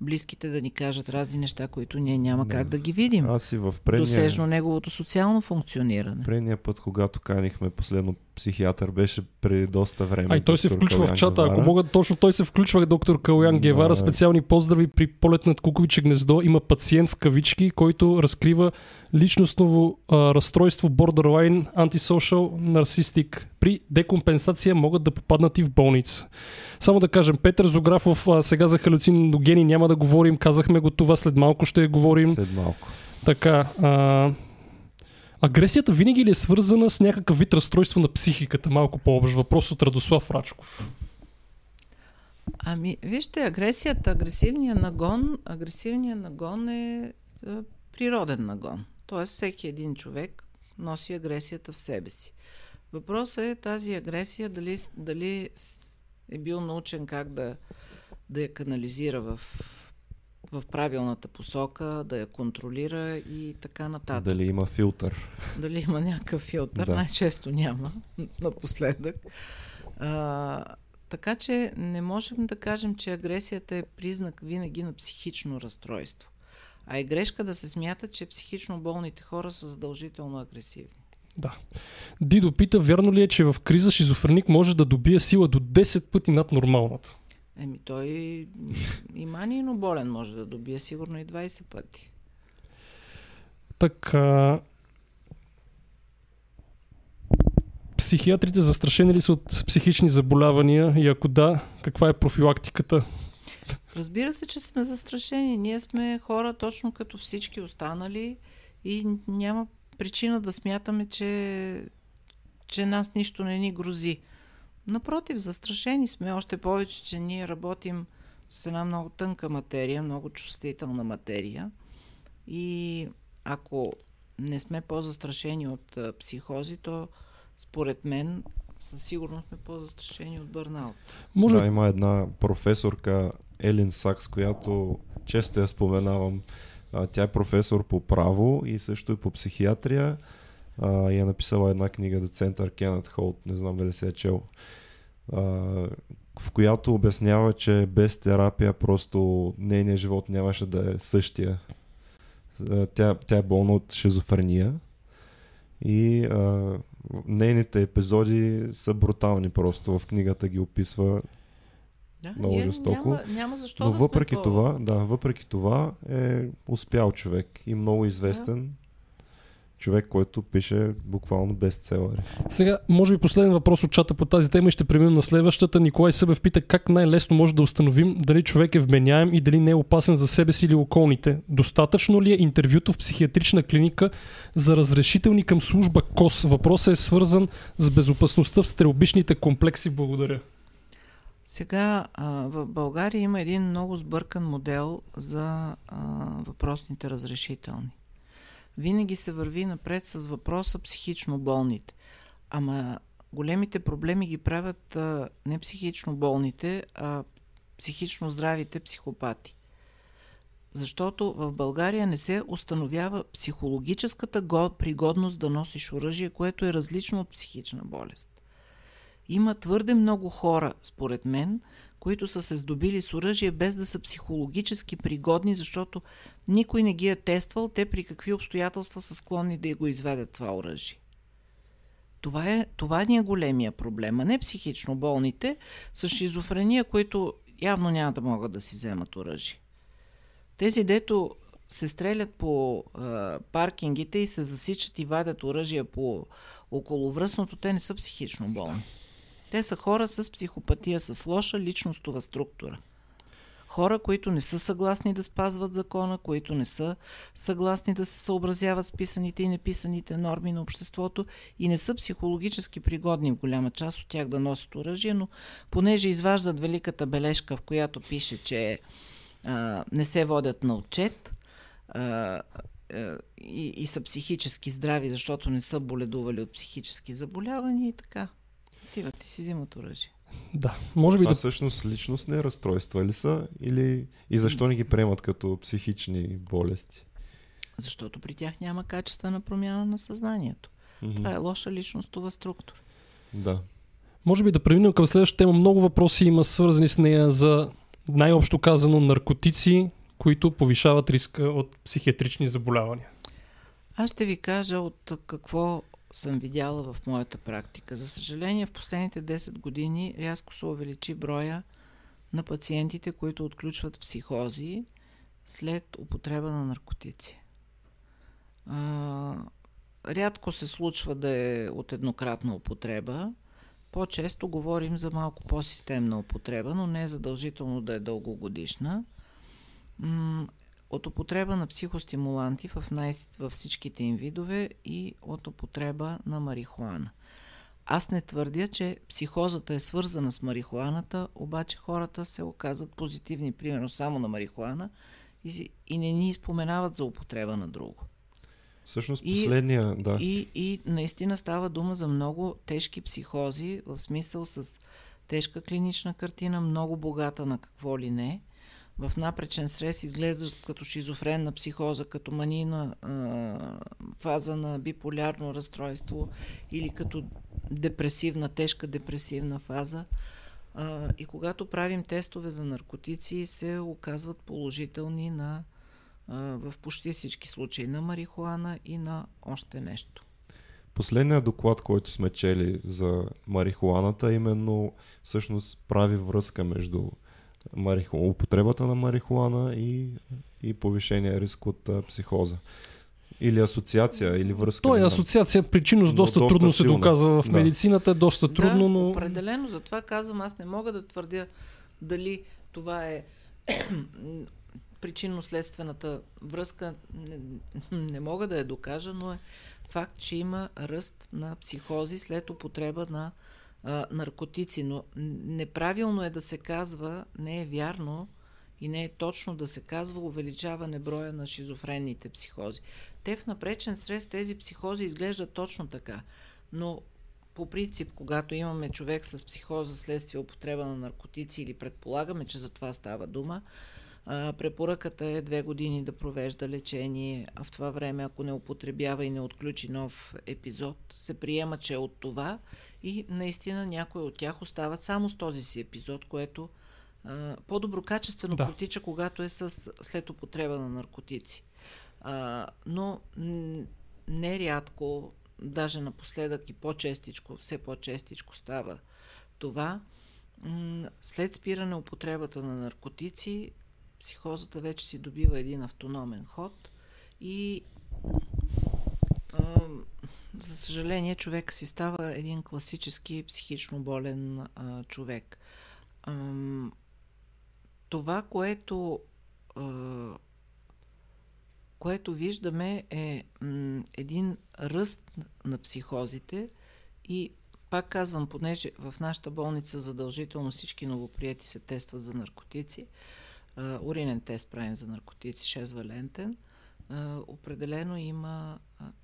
близките да ни кажат разни неща, които ние няма как да ги видим. Аз и в предния... Досежно неговото социално функциониране. Предния път, когато канихме последно психиатър, беше преди доста време. Ай, той се включва Калян в чата. Гевара. Ако мога, точно той се включва, доктор Калян Гевара. Специални поздрави при полет над Куковиче гнездо. Има пациент в кавички, който разкрива личностно разстройство, borderline, антисошъл, нарцистик. При декомпенсация могат да попаднат и в болница. Само да кажем, Петър Зографов, сега за халюциногени няма да говорим, казахме го това, след малко ще говорим. След малко. Така, агресията винаги ли е свързана с някакъв вид разстройство на психиката? Малко по-общ въпрос от Радослав Рачков. Ами, вижте, агресията, агресивният нагон е природен нагон. Тоест, всеки един човек носи агресията в себе си. Въпросът е тази агресия дали е бил научен как да я канализира в правилната посока, да я контролира и така нататък. Дали има филтър? Дали има някакъв филтър? Да. Най-често няма, напоследък. Така че не можем да кажем, че агресията е признак винаги на психично разстройство. А е грешка да се смята, че психично болните хора са задължително агресивни. Да. Дидо пита, вярно ли е, че в криза шизофреник може да добие сила до 10 пъти над нормалната? Еми той и манийно болен може да добие сигурно и 20 пъти. Така. Психиатрите застрашени ли са от психични заболявания и ако да, каква е профилактиката? Разбира се, че сме застрашени. Ние сме хора точно като всички останали и няма причина да смятаме, че нас нищо не ни грози. Напротив, застрашени сме, още повече, че ние работим с една много тънка материя, много чувствителна материя. И ако не сме по-застрашени от психози, то според мен със сигурност сме по-застрашени от бърнаут. Да, има една професорка Елин Сакс, която често я споменавам. Тя е професор по право и също и по психиатрия. И е написала една книга The Center, Kenneth Holt, не знам дали се е чел, в която обяснява, че без терапия просто нейният живот нямаше да е същия. Тя е болна от шизофрения и нейните епизоди са брутални, просто в книгата ги описва. Да, много жестоко. Няма защо но да въпреки това, въпреки това е успял човек и много известен човек, който пише буквално бестселъри. Сега, може би последен въпрос от чата по тази тема и ще преминем на следващата. Николай Събев пита как най-лесно може да установим дали човек е вменяем и дали не е опасен за себе си или околните. Достатъчно ли е интервюто в психиатрична клиника за разрешителни към служба КОС? Въпросът е свързан с безопасността в стрелбищните комплекси. Благодаря. Сега в България има един много сбъркан модел за въпросните разрешителни. Винаги се върви напред с въпроса психично болните. Ама големите проблеми ги правят не психично болните, а психично здравите психопати. Защото в България не се установява психологическата пригодност да носиш оръжие, което е различно от психична болест. Има твърде много хора, според мен, които са се здобили с оръжие без да са психологически пригодни, защото никой не ги е тествал, те при какви обстоятелства са склонни да го изведат това оръжие. Това ни е големия проблем, а не психично болните с шизофрения, които явно няма да могат да си вземат оръжие. Тези, дето се стрелят по паркингите и се засичат и вадят оръжия по околовръстното, те не са психично болни. Те са хора с психопатия, с лоша личностова структура. Хора, които не са съгласни да спазват закона, които не са съгласни да се съобразяват с писаните и неписаните норми на обществото и не са психологически пригодни в голяма част от тях да носят оръжие, но понеже изваждат великата бележка, в която пише, че не се водят на отчет, и са психически здрави, защото не са боледували от психически заболявания и така. Отиват и си взимат оръжие. Да, може би това да... всъщност личност не е разстройства ли са? Или... И защо не ги приемат като психични болести? Защото при тях няма качествена промяна на съзнанието. Това е лоша личностова структура. Да. Може би да преминем към следващата тема. Много въпроси има свързани с нея за най-общо казано наркотици, които повишават риска от психиатрични заболявания? Аз ще ви кажа от какво съм видяла в моята практика. За съжаление, в последните 10 години рязко се увеличи броя на пациентите, които отключват психози след употреба на наркотици. Рядко се случва да е от еднократна употреба. По-често говорим за малко по-системна употреба, но не е задължително да е дългогодишна. От употреба на психостимуланти във всичките им видове и от употреба на марихуана. Аз не твърдя, че психозата е свързана с марихуаната, обаче хората се оказват позитивни, примерно само на марихуана, и не ни споменават за употреба на друго. Всъщност последния, да. И наистина става дума за много тежки психози, в смисъл с тежка клинична картина, много богата на какво ли не. В напречен стрес изглеждат като шизофренна психоза, като манийна фаза на биполярно разстройство или като депресивна, тежка депресивна фаза. И когато правим тестове за наркотици, се оказват положителни на в почти всички случаи на марихуана и на още нещо. Последният доклад, който сме чели за марихуаната, именно всъщност прави връзка между употребата на марихуана и повишения риск от психоза. Или асоциация, или връзка. Той е асоциация, причинност доста трудно силна. Се доказва в медицината, е доста трудно, но... Определено, затова казвам, аз не мога да твърдя дали това е... причинно-следствената връзка не мога да я докажа, но е факт, че има ръст на психози след употреба на наркотици. Но неправилно е да се казва, не е вярно и не е точно да се казва увеличаване броя на шизофренните психози. Те в напречен стрес тези психози изглеждат точно така, но по принцип, когато имаме човек с психоза следствие употреба на наркотици или предполагаме, че за това става дума, препоръката е 2 години да провежда лечение, а в това време, ако не употребява и не отключи нов епизод, се приема, че е от това и наистина някои от тях остават само с този си епизод, което по-доброкачествено протича, когато е след употреба на наркотици. Но нерядко, даже напоследък и по-честичко, все по-честичко става това. След спиране употребата на наркотици, психозата вече си добива един автономен ход и за съжаление човек си става един класически психично болен човек. Това, което виждаме е един ръст на психозите и пак казвам, понеже в нашата болница задължително всички новоприяти се тестват за наркотици, уринен тест правим за наркотици, 6-валентен, определено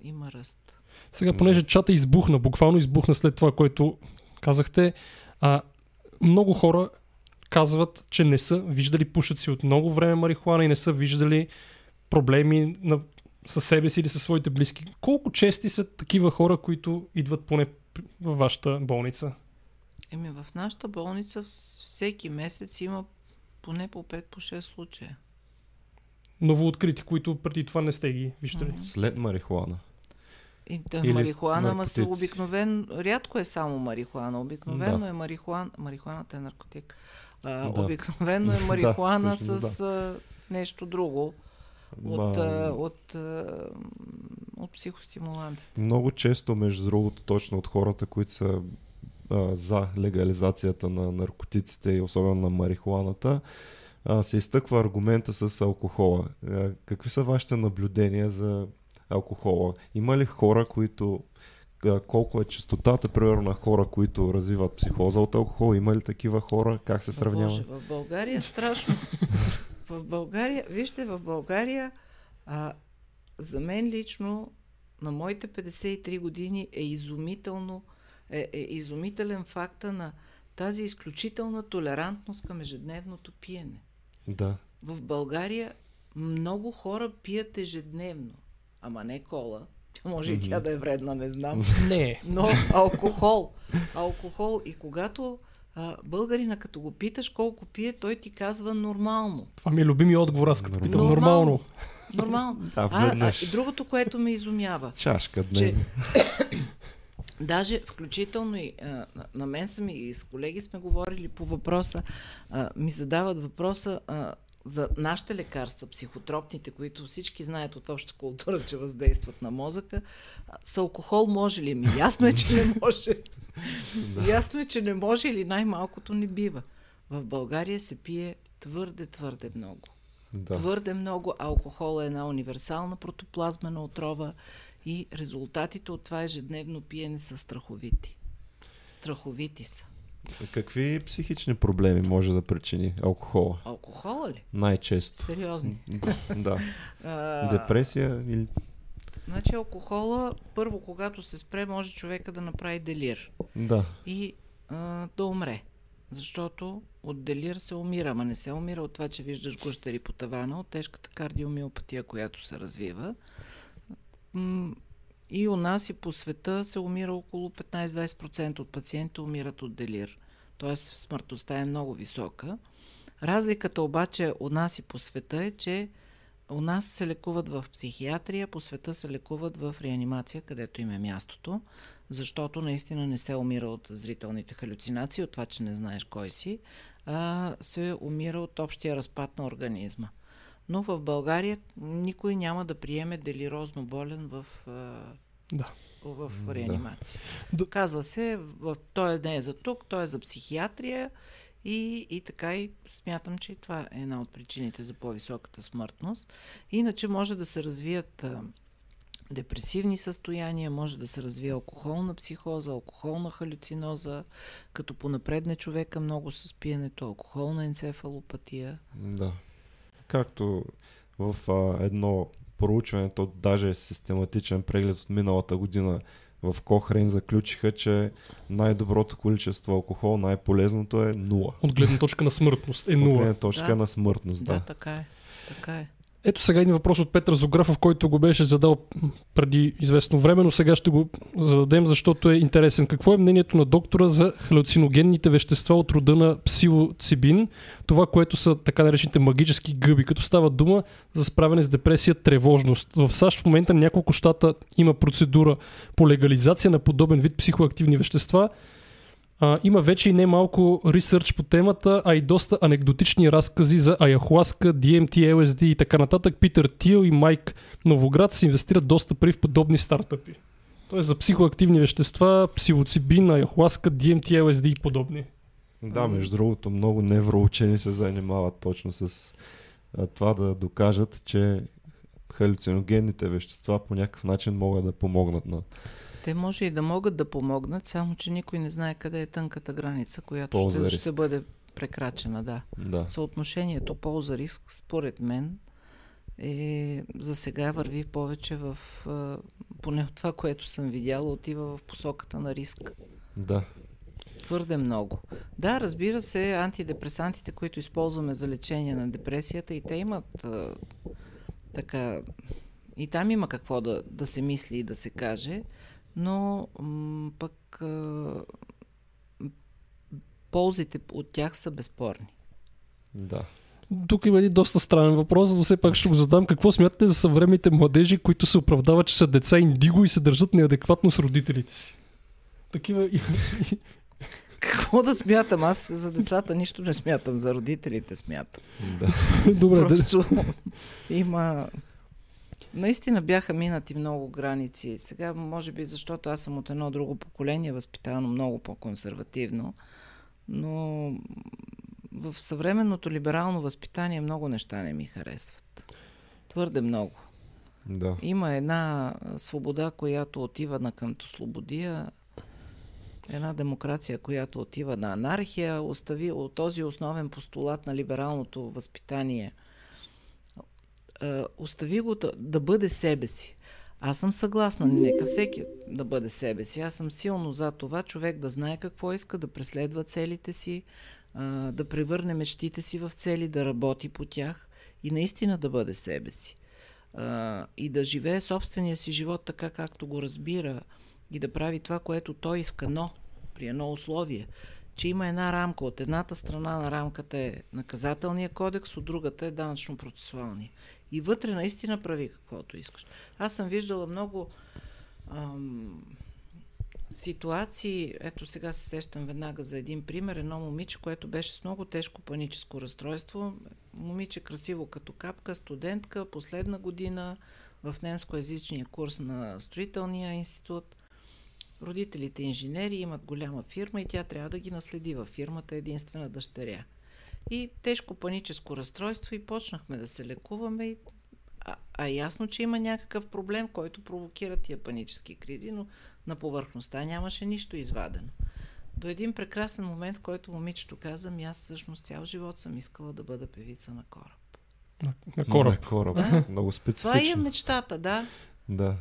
има ръст. Сега, понеже чата избухна, буквално избухна след това, което казахте, много хора казват, че не са виждали пушаци от много време марихуана и не са виждали проблеми със себе си или със своите близки. Колко чести са такива хора, които идват поне във вашата болница? Еми, в нашата болница всеки месец има поне по 5 по 6 случая. Новооткрити, които преди това не сте ги виждали. След марихуана. Или марихуана, ама са обикновен. Рядко е само марихуана. Обикновено е марихуана. Марихуаната е наркотик. Обикновено е марихуана нещо друго. От психостимуланти. Много често, между другото, точно от хората, които са за легализацията на наркотиците и особено на марихуаната, се изтъква аргумента с алкохола. Какви са вашите наблюдения за алкохола? Има ли хора, които... Колко е честотата, примерно, на хора, които развиват психоза от алкохол? Има ли такива хора? Как се сравнява? Боже, в България страшно. Вижте, в България за мен лично на моите 53 години е изумителен факта на тази изключителна толерантност към ежедневното пиене. Да. В България много хора пият ежедневно, ама не кола. Може и тя да е вредна, не знам. Не. Но алкохол. И когато българина, като го питаш колко пие, той ти казва нормално. Това ми е любимият отговор, аз като питам нормално. Нормално. И другото, което ме изумява. Чашка дневно. Даже включително и на мен сами и с колеги сме говорили по въпроса, ми задават въпроса за нашите лекарства, психотропните, които всички знаят от обща култура, че въздействат на мозъка. С алкохол може ли? Ми ясно е, че не може. Ясно е, че не може или най-малкото не бива. В България се пие твърде много. Да. Твърде много. Алкохол е една универсална протоплазмена отрова и резултатите от това ежедневно пиене са страховити. Страховити са. Какви психични проблеми може да причини алкохола? Алкохола ли? Най-често. Сериозни. Да. Депресия или... Значи алкохола, първо, когато се спре, може човека да направи делир. Да. И да умре. Защото от делир се умира, ама не се умира от това, че виждаш гущери по тавана, от тежката кардиомиопатия, която се развива. И у нас и по света се умира около 15-20% от пациентите умират от делир. Тоест смъртността е много висока. Разликата обаче у нас и по света е, че у нас се лекуват в психиатрия, по света се лекуват в реанимация, където им е мястото, защото наистина не се умира от зрителните халюцинации, от това, че не знаеш кой си, а се умира от общия разпад на организма. Но в България никой няма да приеме делирозно болен в реанимация. Да. Казва се, той не е за тук, той е за психиатрия и така и смятам, че това е една от причините за по-високата смъртност. Иначе може да се развият депресивни състояния, може да се развие алкохолна психоза, алкохолна халюциноза, като понапредне човека много с пиенето, алкохолна енцефалопатия. Да. Както в едно проучване, то даже систематичен преглед от миналата година в Cochrane заключиха, че най-доброто количество алкохол, най-полезното е 0. От гледна точка на смъртност е 0. От гледна точка на смъртност, да. Да, така е. Ето сега един въпрос от Петър Зографов, който го беше задал преди известно време, но сега ще го зададем, защото е интересен. Какво е мнението на доктора за халюциногенните вещества от рода на псилоцибин, това, което са така наречените магически гъби, като става дума за справяне с депресия, тревожност? В САЩ в момента на няколко щата има процедура по легализация на подобен вид психоактивни вещества. Има вече и немалко ресърч по темата, а и доста анекдотични разкази за аяхуаска, DMT, LSD и така нататък. Питър Тил и Майк Новоград се инвестират доста пари в подобни стартъпи. Тоест за психоактивни вещества, псилоцибин, аяхуаска, DMT, LSD и подобни. Да, между другото много невроучени се занимават точно с това да докажат, че халюциногенните вещества по някакъв начин могат да помогнат на... Те може и да могат да помогнат, само че никой не знае къде е тънката граница, която ще бъде прекрачена. Да. Съотношението полза-риск, според мен, за сега върви повече в... Поне от това, което съм видяла, отива в посоката на риск. Да. Твърде много. Да, разбира се, антидепресантите, които използваме за лечение на депресията, и те имат така... И там има какво да се мисли и да се каже. Но пък ползите от тях са безспорни. Да. Тук има един доста странен въпрос, но все пак ще го задам. Какво смятате за съвременните младежи, които се оправдават, че са деца индиго и се държат неадекватно с родителите си? Такива... Какво да смятам? Аз за децата нищо не смятам, за родителите смятам. Да. Добре, просто има... Наистина бяха минати много граници. Сега, може би, защото аз съм от едно друго поколение, възпитано много по-консервативно, но в съвременното либерално възпитание много неща не ми харесват. Твърде много. Да. Има една свобода, която отива на къмто слободия, една демокрация, която отива на анархия, остави от този основен постулат на либералното възпитание. Остави го да бъде себе си. Аз съм съгласна, нека всеки да бъде себе си. Аз съм силно за това човек да знае какво иска, да преследва целите си, да превърне мечтите си в цели, да работи по тях и наистина да бъде себе си. И да живее собствения си живот така, както го разбира, и да прави това, което той иска, но при едно условие, че има една рамка. От едната страна на рамката е наказателния кодекс, от другата е данъчно-процесуалния. И вътре наистина прави каквото искаш. Аз съм виждала много ситуации, ето сега се сещам веднага за един пример, едно момиче, което беше с много тежко паническо разстройство. Момиче красиво като капка, студентка, последна година в немскоязичния курс на строителния институт. Родителите инженери, имат голяма фирма и тя трябва да ги наследи във фирмата, единствена дъщеря. И тежко паническо разстройство и почнахме да се лекуваме. А ясно, че има някакъв проблем, който провокира тия панически кризи, но на повърхността нямаше нищо извадено. До един прекрасен момент, в който момичето каза, аз всъщност цял живот съм искала да бъда певица на кораб. На кораб. Да? Много специфично. Това е мечтата, да. Да.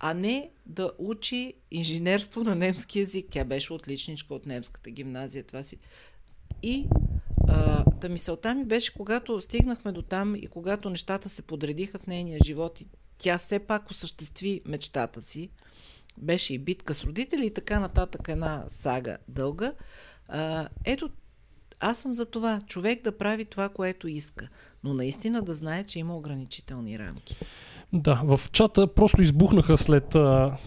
А не да учи инженерство на немски език. Тя беше отличничка от немската гимназия. Това си. И та мисълта ми беше, когато стигнахме до там и когато нещата се подредиха в нейния живот и тя все пак осъществи мечтата си, беше и битка с родители и така нататък, една сага дълга. Ето, аз съм за това. Човек да прави това, което иска. Но наистина да знае, че има ограничителни рамки. Да, в чата просто избухнаха след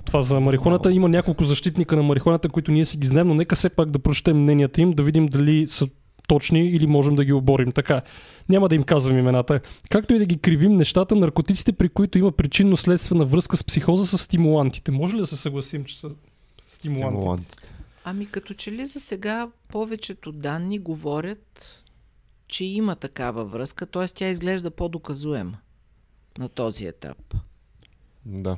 това за марихуаната. Има няколко защитника на марихуаната, които ние си ги знаем, но нека все пак да прочетем мненията им, да видим дали са точни или можем да ги оборим. Така, няма да им казвам имената. Както и да ги кривим нещата, наркотиците, при които има причинно-следствена връзка с психоза, са стимулантите. Може ли да се съгласим, че са стимулантите? Ами като че ли за сега повечето данни говорят, че има такава връзка, т.е. тя изглежда по-доказуема на този етап. Да.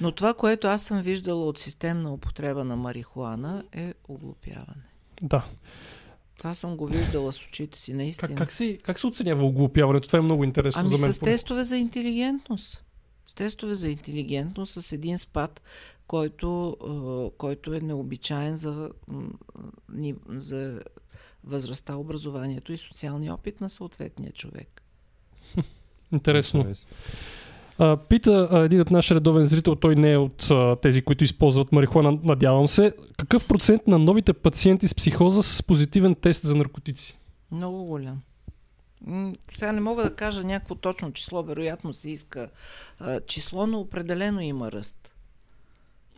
Но това, което аз съм виждала от системна употреба на марихуана, е оглупяване. Да. Това съм го виждала с очите си, наистина. Как се оценява оглупяването? Това е много интересно за мен. Ами с тестове за интелигентност. С тестове за интелигентност, с един спад, който е необичаен за възрастта, образованието и социалния опит на съответния човек. Интересно. Пита един от наш редовен зрител, той не е от тези, които използват марихуана, надявам се. Какъв процент на новите пациенти с психоза с позитивен тест за наркотици? Много голям. Сега не мога да кажа някакво точно число, вероятно се иска число, но определено има ръст.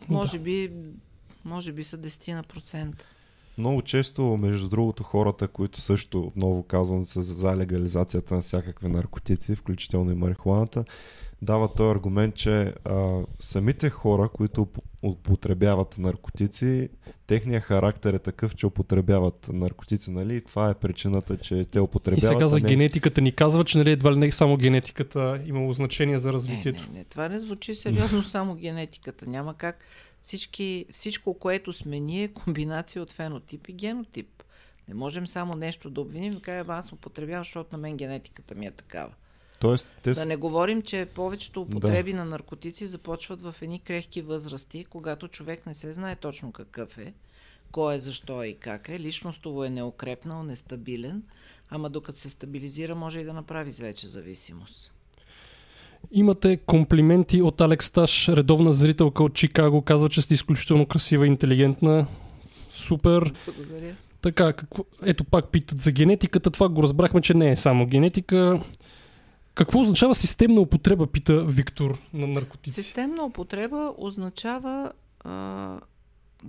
Може би са 10%. Много често, между другото, хората, които също, отново казвам, са за легализацията на всякакви наркотици, включително и марихуаната, дават този аргумент, че самите хора, които употребяват наркотици, техният характер е такъв, че употребяват наркотици, нали? И това е причината, че те употребяват. И сега за генетиката ни казва, че нали едва ли не само генетиката имало значение за развитието. Не, това не звучи сериозно, само генетиката. Няма как. Всичко, което сме ние, е комбинация от фенотип и генотип. Не можем само нещо да обвиним, да кажем, аз употребявам, защото на мен генетиката ми е такава. Тоест, да не говорим, че повечето употреби на наркотици започват в едни крехки възрасти, когато човек не се знае точно какъв е, кой е, защо е и как е. Личностово е неукрепнал, нестабилен, ама докато се стабилизира, може и да направи вече зависимост. Имате комплименти от Алекс Таш, редовна зрителка от Чикаго. Казва, че сте изключително красива и интелигентна. Супер. Благодаря. Така, ето пак питат за генетиката. Това го разбрахме, че не е само генетика. Какво означава системна употреба, пита Виктор, на наркотици? Системна употреба означава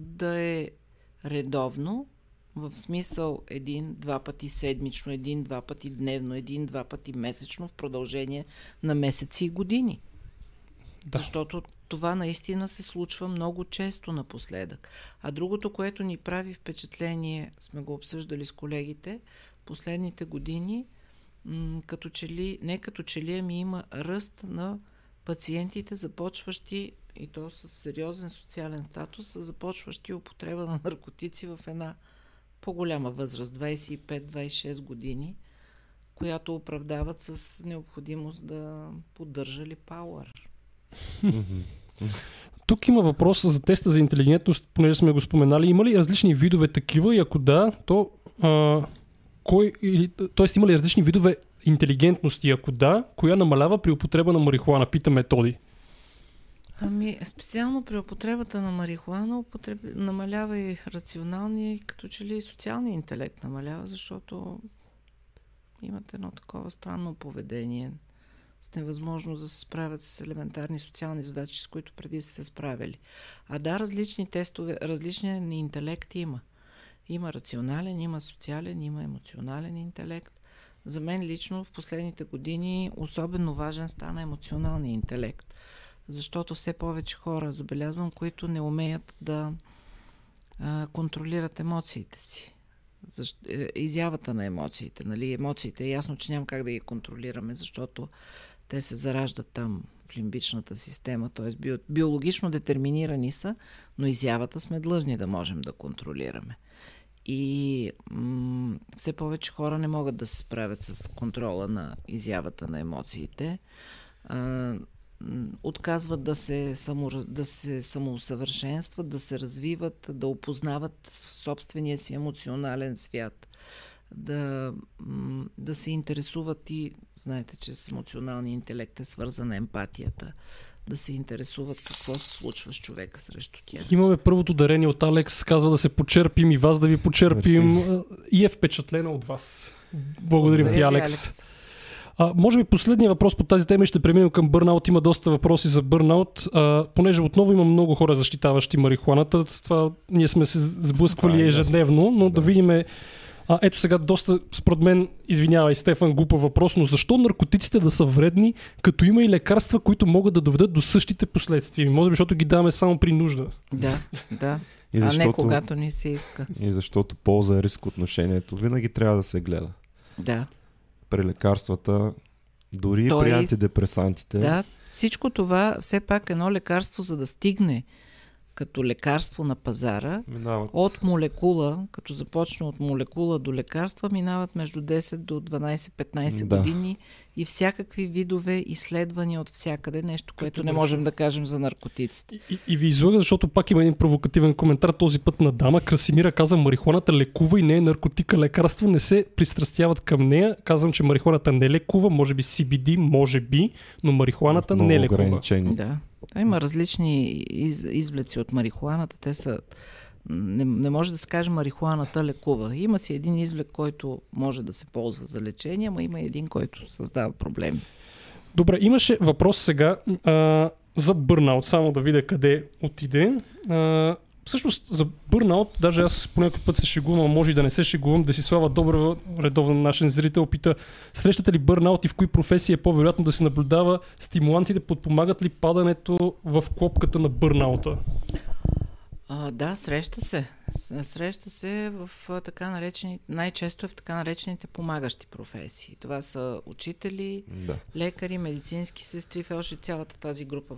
да е редовно, в смисъл 1-2 пъти седмично, 1-2 пъти дневно, 1-2 пъти месечно в продължение на месеци и години. Да. Защото това наистина се случва много често напоследък. А другото, което ни прави впечатление, сме го обсъждали с колегите, последните години, като че ли има ръст на пациентите, започващи, и то с сериозен социален статус, започващи употреба на наркотици в една по-голяма възраст, 25-26 години, която оправдават с необходимост да поддържали пауър. Тук има въпрос за теста за интелигентност, понеже сме го споменали. Има ли различни видове такива и ако да, то тоест има ли различни видове интелигентности, ако да, коя намалява при употреба на марихуана, пита Методи. Ами, специално при употребата на марихуана намалява и рационалния, и като че ли и социалния интелект намалява, защото имат едно такова странно поведение с невъзможност да се справят с елементарни социални задачи, с които преди са се справили. А да, различни тестове, различни интелекти има. Има рационален, има социален, има емоционален интелект. За мен лично в последните години особено важен стана емоционалния интелект, защото все повече хора забелязвам, които не умеят да контролират емоциите си. Изявата на емоциите. Нали? Емоциите е ясно, че няма как да ги контролираме, защото те се зараждат там в лимбичната система, т.е. биологично детерминирани са, но изявата сме длъжни да можем да контролираме. И все повече хора не могат да се справят с контрола на изявата на емоциите. Отказват да се самоусъвършенстват, да се развиват, да опознават собствения си емоционален свят, да се интересуват и, знаете, че с емоционалния интелект е свързана емпатията, да се интересуват какво се случва с човека срещу тях. Имаме първото дарение от Алекс, казва да се почерпим и вас да ви почерпим. Мерси. И е впечатлена от вас. Благодарим ти, Алекс. Може би последния въпрос по тази тема, ще преминем към бърнаут. Има доста въпроси за бърнаут, понеже отново има много хора, защитаващи марихуаната. Това ние сме се сблъсквали ежедневно, но да видим. Ето сега доста, според мен, извинявай, Стефан, глупа въпрос, но защо наркотиците да са вредни, като има и лекарства, които могат да доведат до същите последствия? Може би, защото ги даваме само при нужда. Да. Защото, а не когато ни се иска. И защото полза и риск отношението винаги трябва да се гледа. Да. При лекарствата, дори при антидепресантите. Да, всичко това, все пак едно лекарство, за да стигне като лекарство на пазара, минават от молекула, като започне от молекула до лекарства, минават между 10 до 12-15 години и всякакви видове изследвания от всякъде, нещо, което не можем да кажем за наркотиците. И ви излага, защото пак има един провокативен коментар, този път на дама. Красимира каза, марихуаната лекува и не е наркотика, лекарство, не се пристрастяват към нея. Казвам, че марихуаната не лекува, може би CBD, може би, но марихуаната не лекува. Ограничени. Да. Има различни извлеци от марихуаната. Те са... Не може да се каже марихуаната лекува. Има си един извлек, който може да се ползва за лечение, но има един, който създава проблеми. Добре, имаше въпрос сега за бърнаут. Само да видя къде отиде. Всъщност за бърнаут, даже аз по някой път се шегувам, може и да не се шегувам. Десислава Добрева, редовно нашен зрител, пита: срещате ли бърнаут и в кои професии е по-вероятно да се наблюдава? Стимулантите подпомагат ли падането в клопката на бърнаута? Да, среща се в така наречени, най-често е в така наречените помагащи професии. Това са учители, лекари, медицински сестри, фелшери, цялата тази група,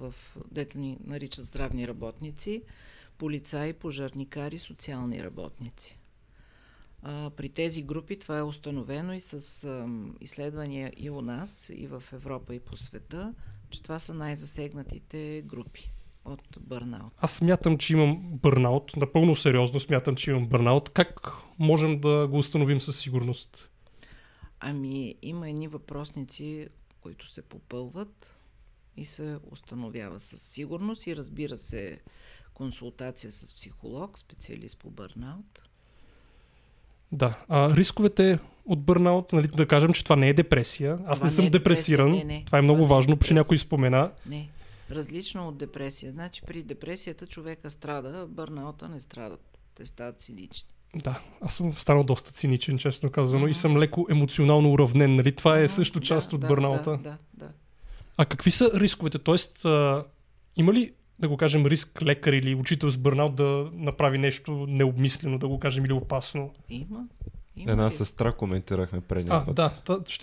дето ни наричат здравни работници, полицаи, пожарникари, социални работници. При тези групи това е установено и с изследвания и у нас, и в Европа, и по света, че това са най-засегнатите групи от бърнаут. Аз смятам, че имам бърнаут. Напълно сериозно смятам, че имам бърнаут. Как можем да го установим със сигурност? Ами, има едни въпросници, които се попълват и се установява със сигурност и, разбира се, консултация с психолог, специалист по бърнаут. Да. Рисковете от бърнаут, нали, да кажем, че това не е депресия. Аз не съм депресиран. Не. Това е много важно, че някой спомена. Не. Различно от депресия. Значи при депресията човека страда, бърнаута не страдат. Те стават цинични. Да, аз съм станал доста циничен, честно казано, и съм леко емоционално уравнен. Нали? Това е също част от бърнаута. Да. А какви са рисковете? Тоест, има ли, да го кажем, риск лекар или учител с бърнаут да направи нещо необмислено, да го кажем, или опасно? Има. Една сестра коментирахме преди.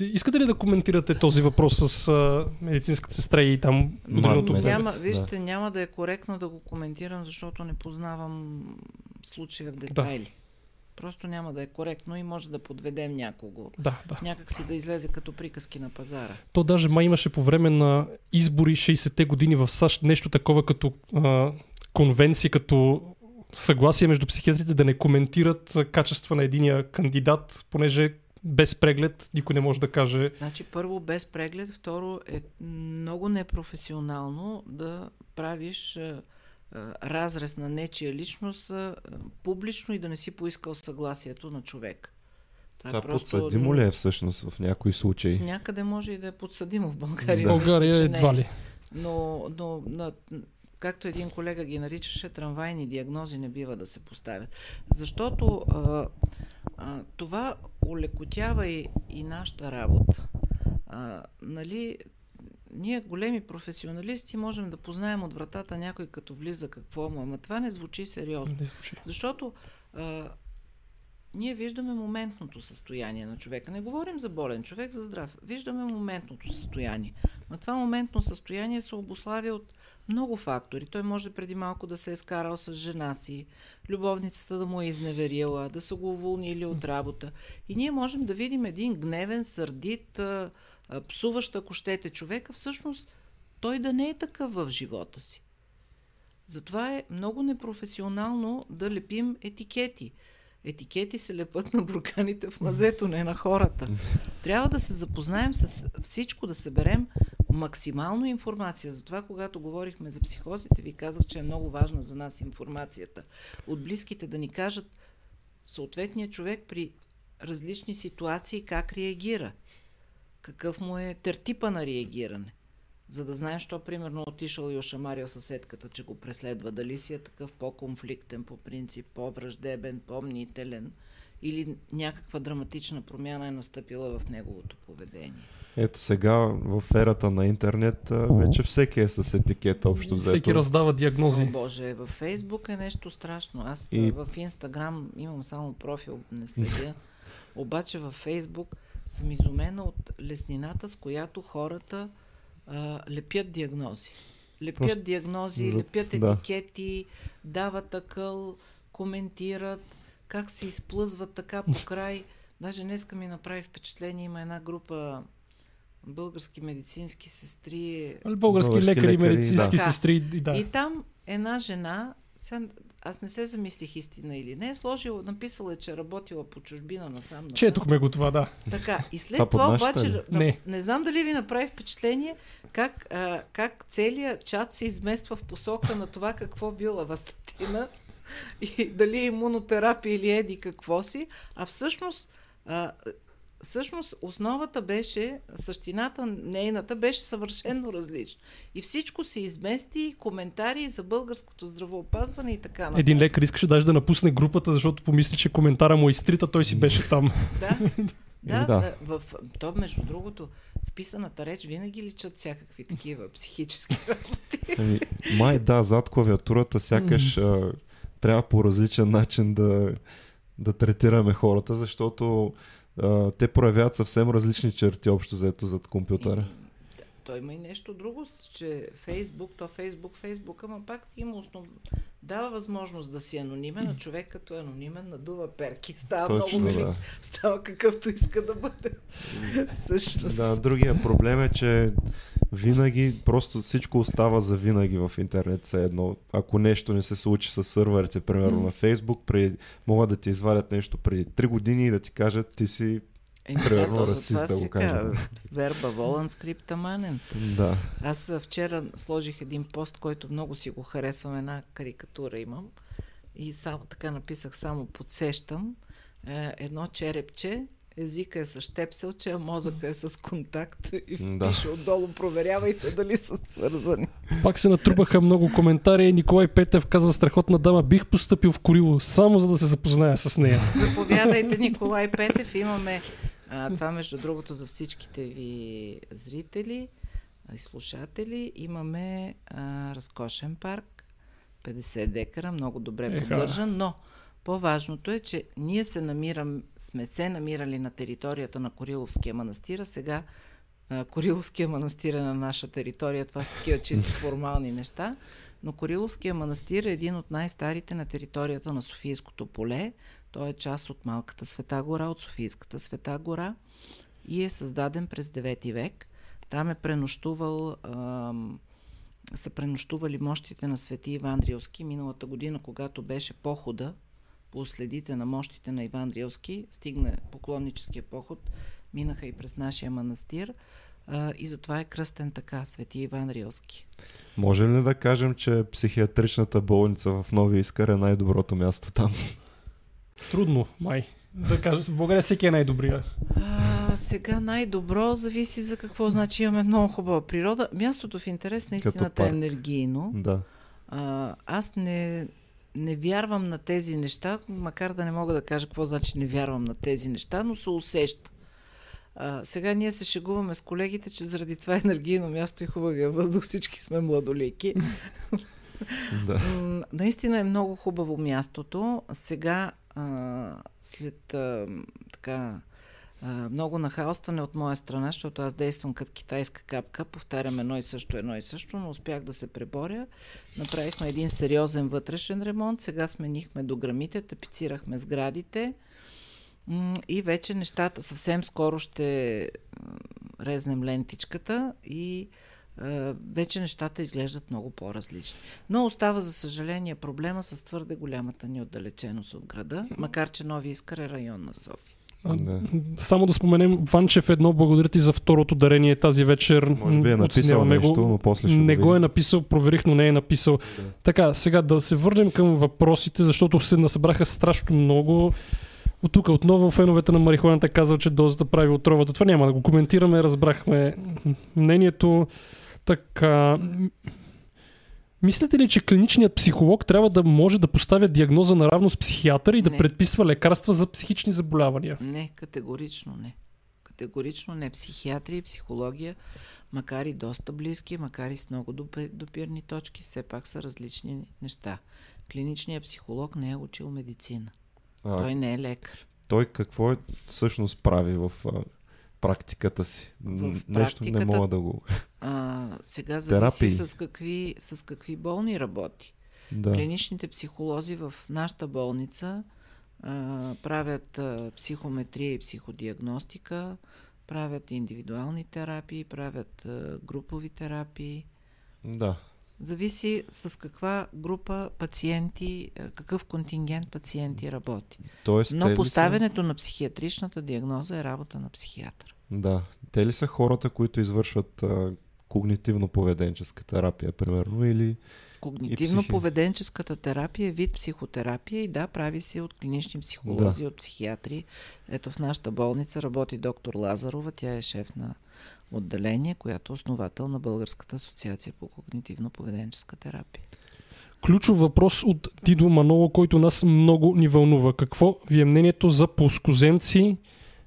Искате ли да коментирате този въпрос с медицинската сестра и там ударното бебе? Вижте, няма да е коректно да го коментирам, защото не познавам случая в детайли. Просто няма да е коректно и може да подведем някого. Някак си да излезе като приказки на пазара. То даже май имаше по време на избори 60-те години в САЩ нещо такова като конвенция, като съгласие между психиатрите да не коментират качества на единия кандидат, понеже без преглед никой не може да каже. Значи първо без преглед, второ е много непрофесионално да правиш разрез на нечия личност публично и да не си поискал съгласието на човек. Това подсъдимо ли е всъщност в някои случаи? Някъде може и да е подсъдимо в България. Да. България едва ли. Но както един колега ги наричаше, трамвайни диагнози не бива да се поставят. Защото това олекотява и нашата работа. Ние големи професионалисти можем да познаем от вратата някой като влиза какво му, ама това не звучи сериозно. Не звучи. Защото ние виждаме моментното състояние на човека. Не говорим за болен човек, за здрав. Виждаме моментното състояние. Но това моментно състояние се обуславя от много фактори. Той може преди малко да се е скарал с жена си, любовницата да му е изневерила, да са го уволнили от работа. И ние можем да видим един гневен, сърдит, псуващ, ако щете, човека, всъщност той да не е такъв в живота си. Затова е много непрофесионално да лепим етикети. Етикети се лепат на бурканите в мазето, не на хората. Трябва да се запознаем с всичко, да съберем максимално информация. Затова, когато говорихме за психозите, ви казах, че е много важна за нас информацията. От близките да ни кажат съответния човек при различни ситуации как реагира. Какъв му е тертипа на реагиране. За да знаеш, що примерно отишъл и ошамарил съседката, че го преследва. Дали си е такъв по-конфликтен, по принцип, по-враждебен, по-мнителен или някаква драматична промяна е настъпила в неговото поведение. Ето сега в ерата на интернет вече всеки е с етикет общо взето. Всеки раздава диагнози. О, Боже, във Фейсбук е нещо страшно. Аз в Инстаграм имам само профил, не следя. Обаче във Фейсбук съм изумена от леснината, с която хората лепят диагнози. Лепят етикети, дават акъл, коментират, как се изплъзват така по край. Даже днеска ми направи впечатление, има една група български медицински сестри. Български лекари, медицински сестри. Да. И там една жена, аз не се замислих истина или не, написала е, че работила по чужбина насам. Четохме го това, да. Така, и след това обаче, не знам дали ви направи впечатление, как целият чат се измества в посока на това какво била Вастатина и дали имунотерапия или еди какво си, а всъщност основата беше, същината нейната беше съвършено различна. И всичко се измести, коментари за българското здравеопазване и така нататък. Един лекар искаше даже да напусне групата, защото помисли, че коментара му е изтрита, той си беше там. То, между другото, в писаната реч винаги личат всякакви такива психически работи. Май да, зад клавиатурата сякаш трябва по различен начин да третираме хората, защото те проявяват съвсем различни черти общо заето зад компютъра. Той има и нещо друго, че Фейсбук, ама пак има дава възможност да си анонимен, а човек като е анонимен надува перки. Става какъвто иска да бъде. Другия проблем е, че винаги, просто всичко остава за винаги в интернет все едно. Ако нещо не се случи с сървърите, примерно на Фейсбук, могат да ти извадят нещо преди 3 години и да ти кажат, ти си примерно расист, да го кажем. Верба волан скрипта манен. Да. Аз вчера сложих един пост, който много си го харесвам, една карикатура имам и така написах, само подсещам едно черепче, езика е с щепселче, а мозъка е с контакт и пише отдолу, проверявайте дали са свързани. Пак се натрупаха много коментари. Николай Петев казва, страхотна дама, бих постъпил в Курило, само за да се запозная с нея. Заповядайте, Николай Петев, имаме това, между другото, за всичките ви зрители и слушатели, имаме разкошен парк, 50 декара, много добре поддържан, но по-важното е, че ние сме се намирали на територията на Кориловския манастир, а сега Кориловския манастир е на наша територия. Това са такива чисто формални неща, но Кориловския манастир е един от най-старите на територията на Софийското поле. Той е част от Малката Света гора, от Софийската Света гора и е създаден през 9 век. Там са пренощували мощите на Свети Иван Рилски. Миналата година, когато беше похода по следите на мощите на Иван Рилски, стигна поклонническия поход, минаха и през нашия манастир и затова е кръстен така, Свети Иван Рилски. Можем ли да кажем, че психиатричната болница в Нови Искър е най-доброто място там? Трудно, май. Да кажа, в България всеки е най-добрия. Сега най-добро зависи за какво. Значи имаме много хубава природа. Мястото в интерес на истината е енергийно. Да. Аз не вярвам на тези неща, макар да не мога да кажа какво значи не вярвам на тези неща, но се усеща. Сега ние се шегуваме с колегите, че заради това енергийно място и хубавия въздух всички сме младолеки. Да. Наистина е много хубаво мястото. Сега след така много нахалстване от моя страна, защото аз действам като китайска капка, повтарям едно и също, но успях да се преборя. Направихме един сериозен вътрешен ремонт, сега сменихме дограмите, тапицирахме сградите и вече нещата съвсем скоро ще резнем лентичката и вече нещата изглеждат много по-различни. Но остава, за съжаление, проблема с твърде голямата ни отдалеченост от града, макар че Нови Искър е район на София. Да. Само да споменем, Ванчев едно, благодаря ти за второто дарение тази вечер. Може би е написал нещо, но после ще не го е написал, проверих, но не е написал. Да. Така, сега да се върнем към въпросите, защото се насъбраха страшно много. От тук отново феновете на марихуаната казва, че дозата прави отровата. Това няма да го коментираме, разбрахме мнението. Така, мислите ли, че клиничният психолог трябва да може да поставя диагноза наравно с психиатър и да предписва лекарства за психични заболявания? Не, категорично не. Категорично не. Психиатрия и психология, макар и доста близки, макар и с много допирни точки, все пак са различни неща. Клиничният психолог не е учил медицина. Той не е лекар. Той какво е всъщност прави в практиката си? Нещо не мога да го... Сега зависи с какви болни работи. Да. Клиничните психолози в нашата болница правят психометрия и психодиагностика, правят индивидуални терапии, правят групови терапии. Да. Зависи с каква група пациенти, какъв контингент пациенти работи. Тоест, но поставянето на психиатричната диагноза е работа на психиатър. Да. Те ли са хората, които извършват когнитивно-поведенческа терапия, примерно, или... Когнитивно-поведенческата терапия е вид психотерапия и да, прави се от клинични психолози, да, от психиатри. Ето в нашата болница работи доктор Лазарова, тя е шеф на отделение, която е основател на Българската асоциация по когнитивно-поведенческа терапия. Ключов въпрос от Дидо Маноло, който нас много ни вълнува. Какво ви е мнението за плоскоземци,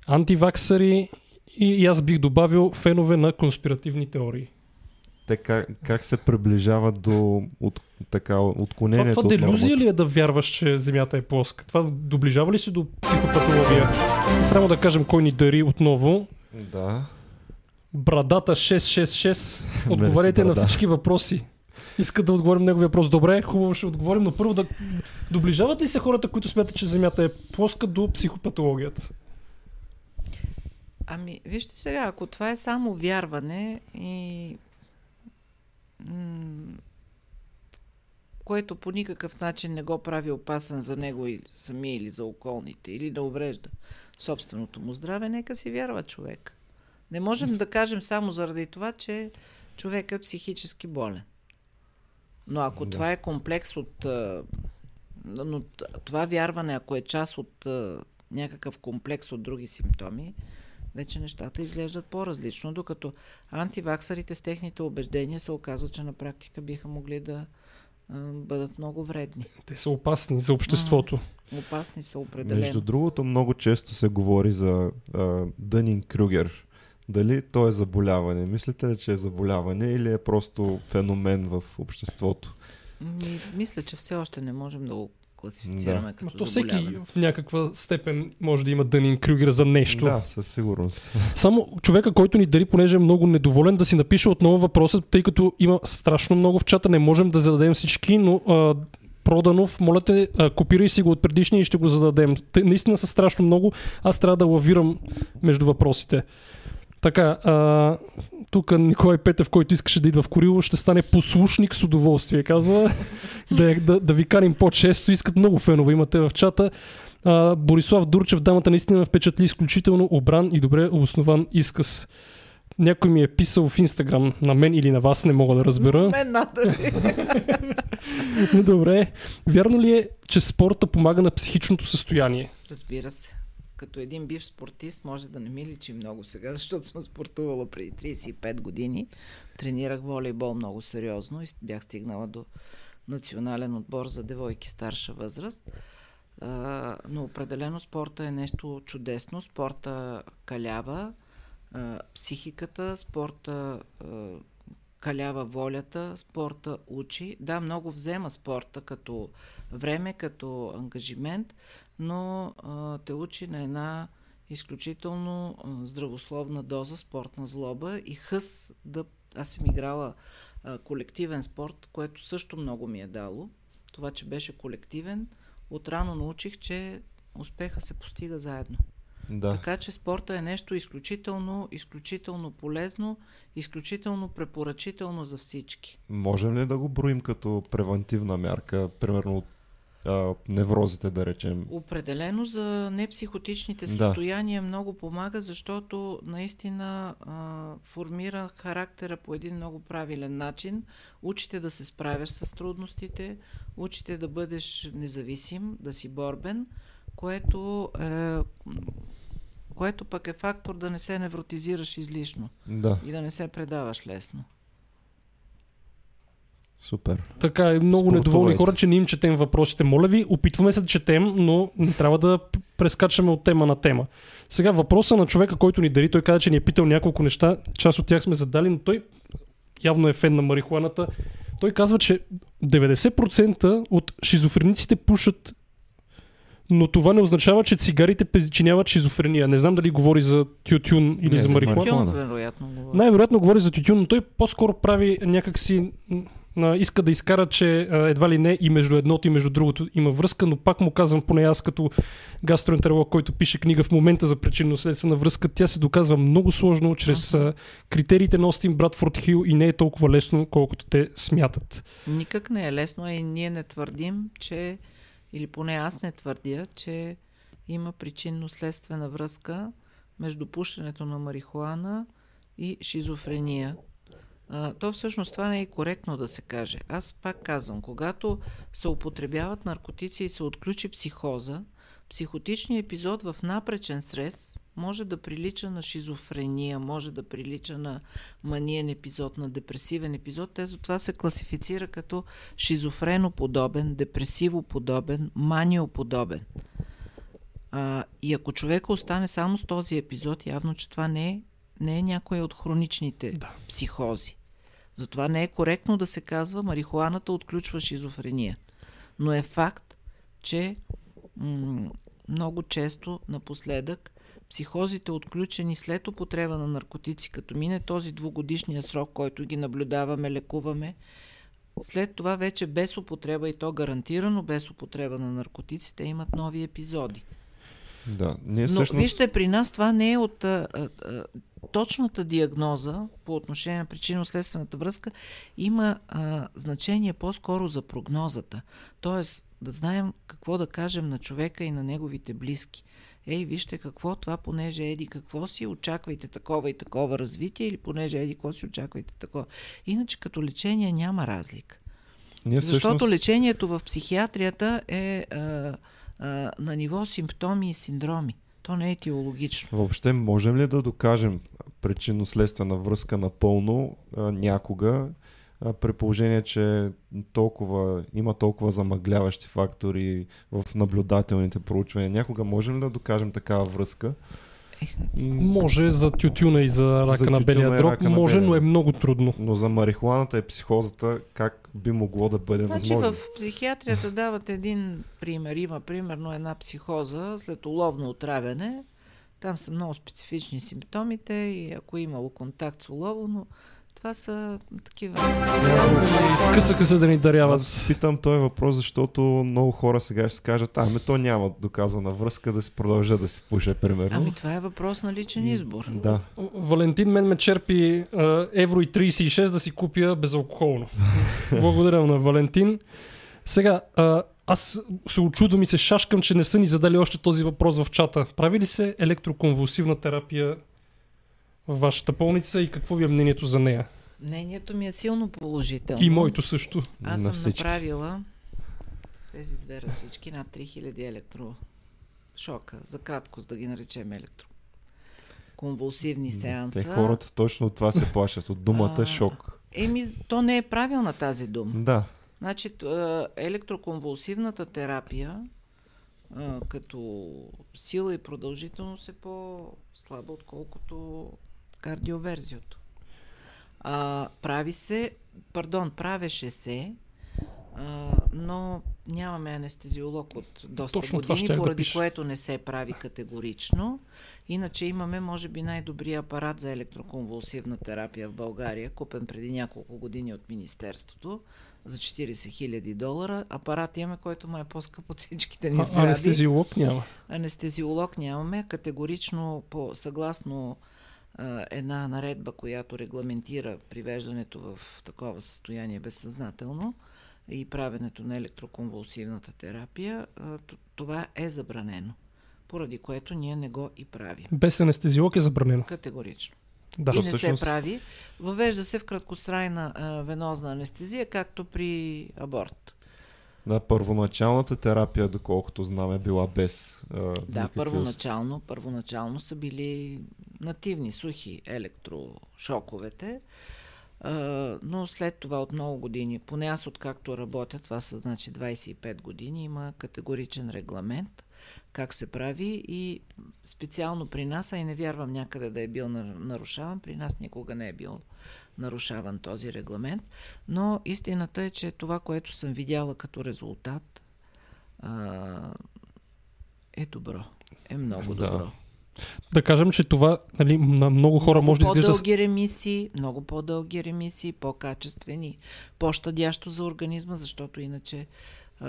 антиваксари и аз бих добавил фенове на конспиративни теории? Така, как се приближава до отклонението? Това делюзия ли е да вярваш, че Земята е плоска? Това доближава ли се до психопатология? Само да кажем кой ни дари отново. Да. Брадата 666. Отговаряйте на всички въпроси. Иска да отговорим неговия въпрос. Добре, хубаво ще отговорим, но първо да доближават ли се хората, които смятат, че Земята е плоска, до психопатологията? Ами, вижте сега, ако това е само вярване и което по никакъв начин не го прави опасен за него и самия или за околните, или да уврежда собственото му здраве, нека си вярва човек. Не можем да кажем само заради това, че човек е психически болен. Но ако това е комплекс от... Но това вярване, ако е част от някакъв комплекс от други симптоми, вече нещата изглеждат по-различно, докато антиваксарите с техните убеждения се оказва, че на практика биха могли да бъдат много вредни. Те са опасни за обществото. Опасни са определено. Между другото, много често се говори за Дънинг-Крюгер. Дали то е заболяване? Мислите ли, че е заболяване или е просто феномен в обществото? Мисля, че все още не можем да го класифицираме като то всеки в някаква степен може да има Дънинг-Крюгер за нещо. Да, със сигурност. Само човека, който ни дари, понеже е много недоволен, да си напише отново въпросът, тъй като има страшно много в чата, не можем да зададем всички, но Проданов, моля те, копирай си го от предишния и ще го зададем. Наистина са страшно много, аз трябва да лавирам между въпросите. Така, тук Николай Петев, който искаше да идва в Курило, ще стане послушник с удоволствие. Казва, да ви каним по-често. Искат много фенове, имате в чата. Борислав Дурчев, дамата наистина ме впечатли, изключително обран и добре обоснован изказ. Някой ми е писал в Инстаграм, на мен или на вас, не мога да разбера. На мен надали. Добре. Вярно ли е, че спорта помага на психичното състояние? Разбира се. Като един бивш спортист може да не ми личи много сега, защото съм спортувала преди 35 години. Тренирах волейбол много сериозно и бях стигнала до национален отбор за девойки старша възраст. Но определено спорта е нещо чудесно. Спорта калява психиката, спорта калява волята, спорта учи. Да, много взема спорта като време, като ангажимент, но те учи на една изключително здравословна доза спортна злоба и хъс. Аз съм играла колективен спорт, което също много ми е дало. Това, че беше колективен, отрано научих, че успеха се постига заедно. Да. Така че спорта е нещо изключително, изключително полезно, изключително препоръчително за всички. Можем ли да го броим като превентивна мярка, примерно от неврозите, да речем? Определено за непсихотичните състояния много помага, защото наистина формира характера по един много правилен начин. Учите да се справяш с трудностите, учите да бъдеш независим, да си борбен, което пък е фактор да не се невротизираш излишно и да не се предаваш лесно. Супер. Така, много недоволни хора, че не им четем въпросите. Моля ви, опитваме се да четем, но не трябва да прескачаме от тема на тема. Сега въпроса на човека, който ни дари, той каза, че ни е питал няколко неща, част от тях сме задали, но той явно е фен на марихуаната. Той казва, че 90% от шизофрениците пушат, но това не означава, че цигарите причиняват шизофрения. Не знам дали говори за тютюн или за марихуана. Най-вероятно говори за тютюн, но той по-скоро прави някакси... Иска да изкара, че едва ли не и между едното и между другото има връзка, но пак му казвам, поне аз като гастроентеролог, който пише книга в момента за причинно-следствена връзка, тя се доказва много сложно чрез критериите на Остин Брадфорд Хил и не е толкова лесно, колкото те смятат. Никак не е лесно и ние не твърдим, че, или поне аз не твърдя, че има причинно-следствена връзка между пушенето на марихуана и шизофрения. То всъщност това не е коректно да се каже. Аз пак казвам, когато се употребяват наркотици и се отключи психоза, психотичният епизод в напречен стрес може да прилича на шизофрения, може да прилича на маниен епизод, на депресивен епизод. Те затова се класифицира като шизофреноподобен, депресивоподобен, маниоподобен. И ако човека остане само с този епизод, явно, че това не е някоя от хроничните психози. Затова не е коректно да се казва, марихуаната отключва шизофрения. Но е факт, че много често напоследък психозите, отключени след употреба на наркотици, като мине този двугодишния срок, който ги наблюдаваме, лекуваме, след това вече без употреба, и то гарантирано без употреба на наркотици, те имат нови епизоди. Да, но всъщност... вижте, при нас това не е от точната диагноза по отношение на причинно-следствената връзка, има значение по-скоро за прогнозата. Тоест да знаем какво да кажем на човека и на неговите близки. Ей, вижте какво, това понеже еди какво си, очаквайте такова и такова развитие, или понеже еди какво си, очаквайте такова. Иначе като лечение няма разлика. Защото лечението в психиатрията е... на ниво симптоми и синдроми. То не е етиологично. Въобще можем ли да докажем причинно-следствена връзка напълно някога, при положение, че има толкова замъгляващи фактори в наблюдателните проучвания? Някога можем ли да докажем такава връзка? Може за тютюна и за рака на белия дроб, може, но е много трудно. Но за марихуаната и психозата как би могло да бъде възможно? В психиатрията дават един пример. Има примерно една психоза след уловно отравяне. Там са много специфични симптомите и ако имало контакт с улово, но това са такива. Скъсаха се да ни даряват. Аз питам този въпрос, защото много хора сега ще скажат, ами то няма доказана връзка да се продължа да се пуша, примерно. Ами това е въпрос на личен избор. Да. Валентин мен ме черпи евро и 36 да си купя безалкохолно. Благодаря на Валентин. Сега, аз се очудвам и се шашкам, че не са ни задали още този въпрос в чата. Прави ли се електроконвулсивна терапия в вашата болница и какво ви е мнението за нея? Мнението ми е силно положително. И моето също. Аз съм направила с тези две ръчички над 3000 електрошока. За кратко, за да ги наречем електроконвулсивни сеанса. Те хората точно от това се плашат, от думата шок. Еми, то не е правилна тази дума. Да. Значи, електроконвулсивната терапия като сила и продължителност е по-слаба, отколкото кардиоверзиото. Правеше се, но нямаме анестезиолог от доста години, поради което не се прави категорично. Иначе имаме, може би, най-добрия апарат за електроконвулсивна терапия в България, купен преди няколко години от Министерството. За $40,000 апарат имаме, който му е по-скъп от всичките ни сгради. Анестезиолог няма. Анестезиолог нямаме. Категорично, съгласно една наредба, която регламентира привеждането в такова състояние безсъзнателно и правенето на електроконвулсивната терапия, това е забранено. Поради което ние не го и правим. Без анестезиолог е забранено? Категорично. Да, и не всъщност... се прави. Въвежда се в краткотрайна венозна анестезия, както при аборт. Да, първоначалната терапия, доколкото знам, е била без... първоначално са били нативни, сухи електрошоковете, но след това от много години, поне аз откакто работя, това са значи 25 години, има категоричен регламент как се прави и специално при нас, а и не вярвам някъде да е бил нарушаван, при нас никога не е бил нарушаван този регламент, но истината е, че това, което съм видяла като резултат е добро, е много добро. Да кажем, че това на много хора много може да изглежда... много по-дълги ремисии, по-качествени, по-щадящо за организма, защото иначе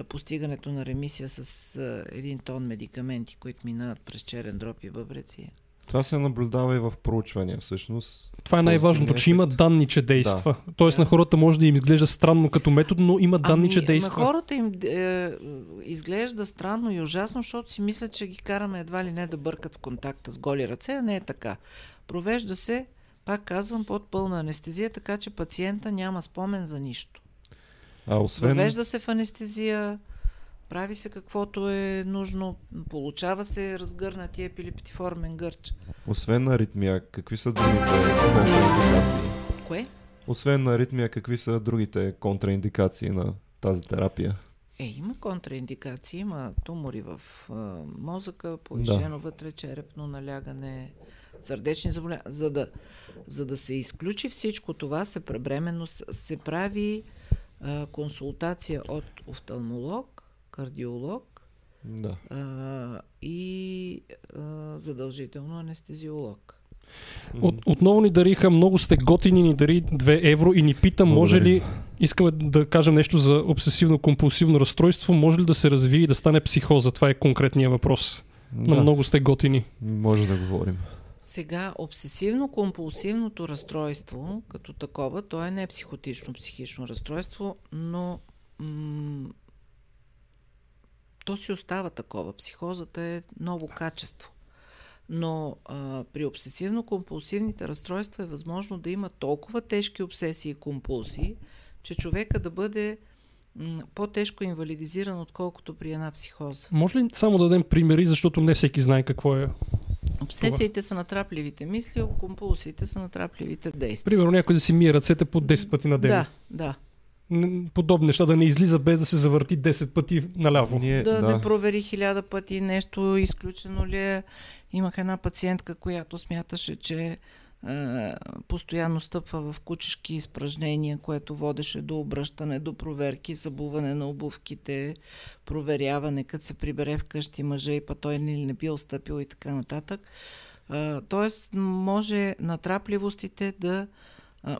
постигането на ремисия с един тон медикаменти, които минават през черен дроб и бъбреци. Това се наблюдава и в проучвания всъщност. Това е най-важното, че има данни, че действа. Да. Тоест на хората може да им изглежда странно като метод, но има данни, че действа. На хората им изглежда странно и ужасно, защото си мислят, че ги караме едва ли не да бъркат в контакта с голи ръце, а не е така. Провежда се, пак казвам, под пълна анестезия, така че пациента няма спомен за нищо. Въвежда се в анестезия, прави се каквото е нужно, получава се разгърнатия епилептиформен гърч. Освен на аритмия, какви са другите контраиндикации? Кое? Освен на аритмия, какви са другите контраиндикации на тази терапия? Има контраиндикации, има тумори в мозъка, повишено вътречерепно налягане, сърдечни заболявания. За да се изключи всичко това, бременно се прави консултация от офталмолог, кардиолог и задължително анестезиолог. Отново ни дариха, много сте готини, ни дари €2 и ни пита, може ли, искаме да кажем нещо за обсесивно-компулсивно разстройство, може ли да се развие и да стане психоза? Това е конкретният въпрос. Да. Но много сте готини. Може да говорим. Сега, обсесивно-компулсивното разстройство, като такова, то е не психотично-психично разстройство, но то си остава такова. Психозата е ново качество. Но при обсесивно-компулсивните разстройства е възможно да има толкова тежки обсесии и компулсии, че човека да бъде по-тежко инвалидизиран, отколкото при една психоза. Може ли само да дадем примери, защото не всеки знае какво е? Обсесиите са натрапливите мисли, компулсиите са натрапливите действия. Примерно някой да си мие ръцете по 10 пъти на ден. Да. Подобни неща, да не излиза без да се завърти 10 пъти наляво. Не провери 1000 пъти нещо, изключено ли е. Имах една пациентка, която смяташе, че постоянно стъпва в кучешки изпражнения, което водеше до обръщане, до проверки, забуване на обувките, проверяване, като се прибере вкъщи мъжа и па той не бил стъпил и така нататък. Тоест, може натрапливостите да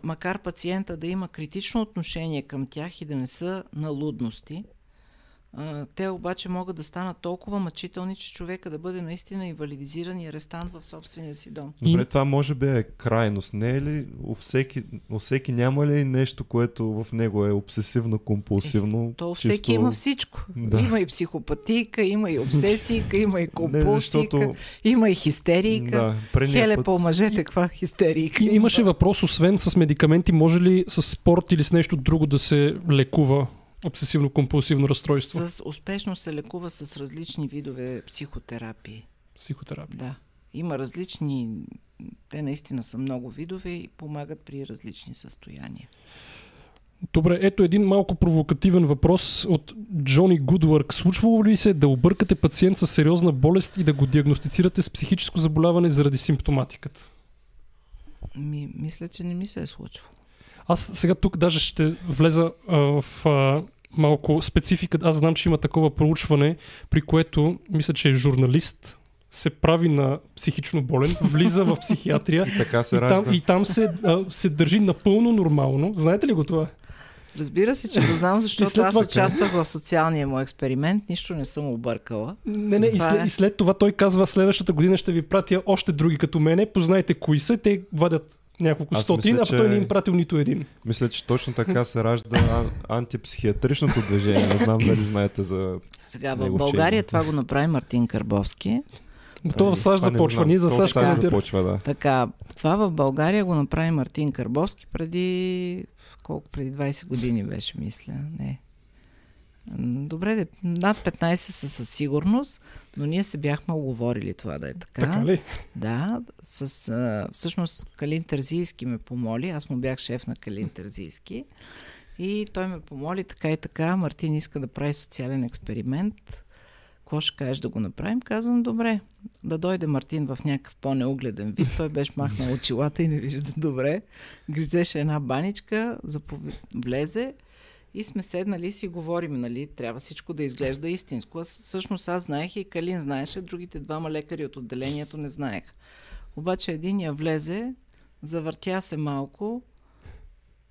макар пациента да има критично отношение към тях и да не са налудности, те обаче могат да станат толкова мъчителни, че човека да бъде наистина инвалидизиран и арестант в собствения си дом. Добре, това може би е крайност. Не е ли? У всеки няма ли нещо, което в него е обсесивно-компулсивно? То всеки чисто... има всичко. Да. Има и психопатийка, има и обсесийка, има и компулсийка, има и хистерийка. Да, Хеле, по-мъжете, каква хистерийка. Имаше въпрос, освен с медикаменти, може ли с спорт или с нещо друго да се лекува обсесивно-компулсивно разстройство? С успешно се лекува с различни видове психотерапии. Психотерапия. Да. Има различни, те наистина са много видове и помагат при различни състояния. Добре, ето един малко провокативен въпрос от Джони Гудвърк. Случвало ли се да объркате пациент с сериозна болест и да го диагностицирате с психическо заболяване заради симптоматиката? Мисля, че не ми се е случвало. Аз сега тук даже ще влеза в малко специфика. Аз знам, че има такова проучване, при което, мисля, че журналист се прави на психично болен, влиза в психиатрия и, така се ражда. и там се държи напълно нормално. Знаете ли го това? Разбира се, че го знам, защото аз участвах в социалния му експеримент, нищо не съм объркала. Не, и след това той казва, следващата година ще ви пратя още други като мене, познайте кои са, те вадят няколко стотин, а той не им пратил нито един. Мисля, че точно така се ражда антипсихиатричното движение. Не знам дали знаете за... Сега в България това го направи Мартин Кърбовски. Това в САЩ започва. Ние за САЩ започва, да. Така, това в България го направи Мартин Кърбовски преди 20 години беше, мисля. Не. Добре, над 15 са със сигурност, но ние се бяхме оговорили това да е така. Така ли? Да, всъщност Калин Терзийски ме помоли, аз му бях шеф на Калин Терзийски и той ме помоли така и така, Мартин иска да прави социален експеримент, какво ще кажеш да го направим? Казвам, добре, да дойде Мартин в някакъв по-неугледен вид, той беше махнал очилата и не вижда добре, гризеше една баничка, влезе. И сме седнали и си говорим, нали, трябва всичко да изглежда истинско. Всъщност аз знаех и Калин знаеше, другите двама лекари от отделението не знаеха. Обаче един я влезе, завъртя се малко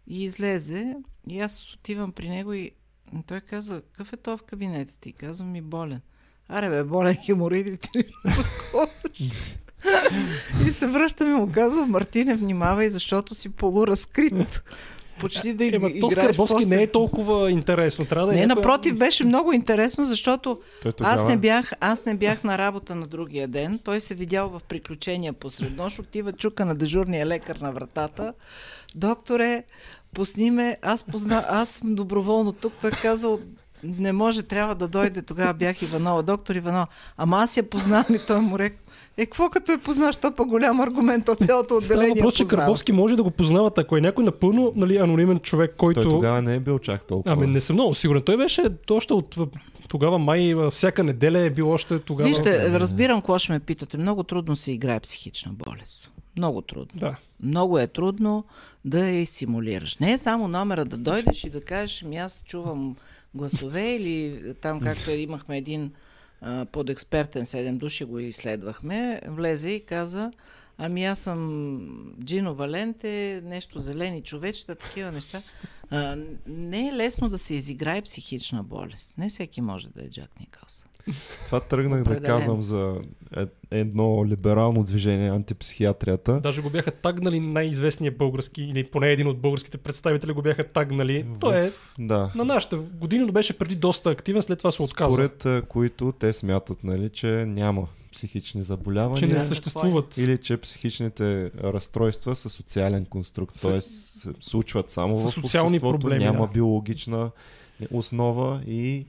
и излезе. И аз отивам при него и той каза, какъв е то в кабинета ти? Казвам ми, болен. Аре бе, болен, хемороидите. И се връщам и му казвам, Мартине, внимавай, защото си полуразкрит. Почти да играеш. То с Кърбовски после... не е толкова интересно. Трябва да не, напротив, беше много интересно, защото аз не бях на работа на другия ден. Той се видял в приключения посред нощ, отива чука на дежурния лекар на вратата. Докторе, пусни ме, аз съм доброволно тук. Той казал, не може, трябва да дойде. Тогава бях Иванова. Доктор Иванова, ама аз я познавам и той му река. Какво като я познаш, то па голям аргумент от цялото отделение познава. Става въпрос, че Кърбовски може да го познават, ако е някой напълно анонимен човек, който... Той тогава не е бил чак толкова. Ами не съм много сигурен. Той беше още от тогава май, всяка неделя е бил още тогава. Вижте, разбирам какво ще ме питате. Много трудно се играе психична болест. Много трудно. Да. Много е трудно да я симулираш. Не е само номера да дойдеш и да кажеш, ми аз чувам гласове или там както имахме един... под експертен 7 души го изследвахме, влезе и каза, ами аз съм Джино Валенте, нещо зелени човечета, такива неща. Не е лесно да се изиграе психична болест. Не всеки може да е Джак Николсън. Това тръгнах да казвам за едно либерално движение, антипсихиатрията. Даже го бяха тагнали най-известния български, или поне един от българските представители го бяха тагнали. Той е на нашата година, но беше преди доста активен, след това се отказа. Според които те смятат, нали, че няма психични заболявания. Че не съществуват. Или че психичните разстройства са социален конструкт, т.е. се случват само в обществото, проблеми, няма биологична основа и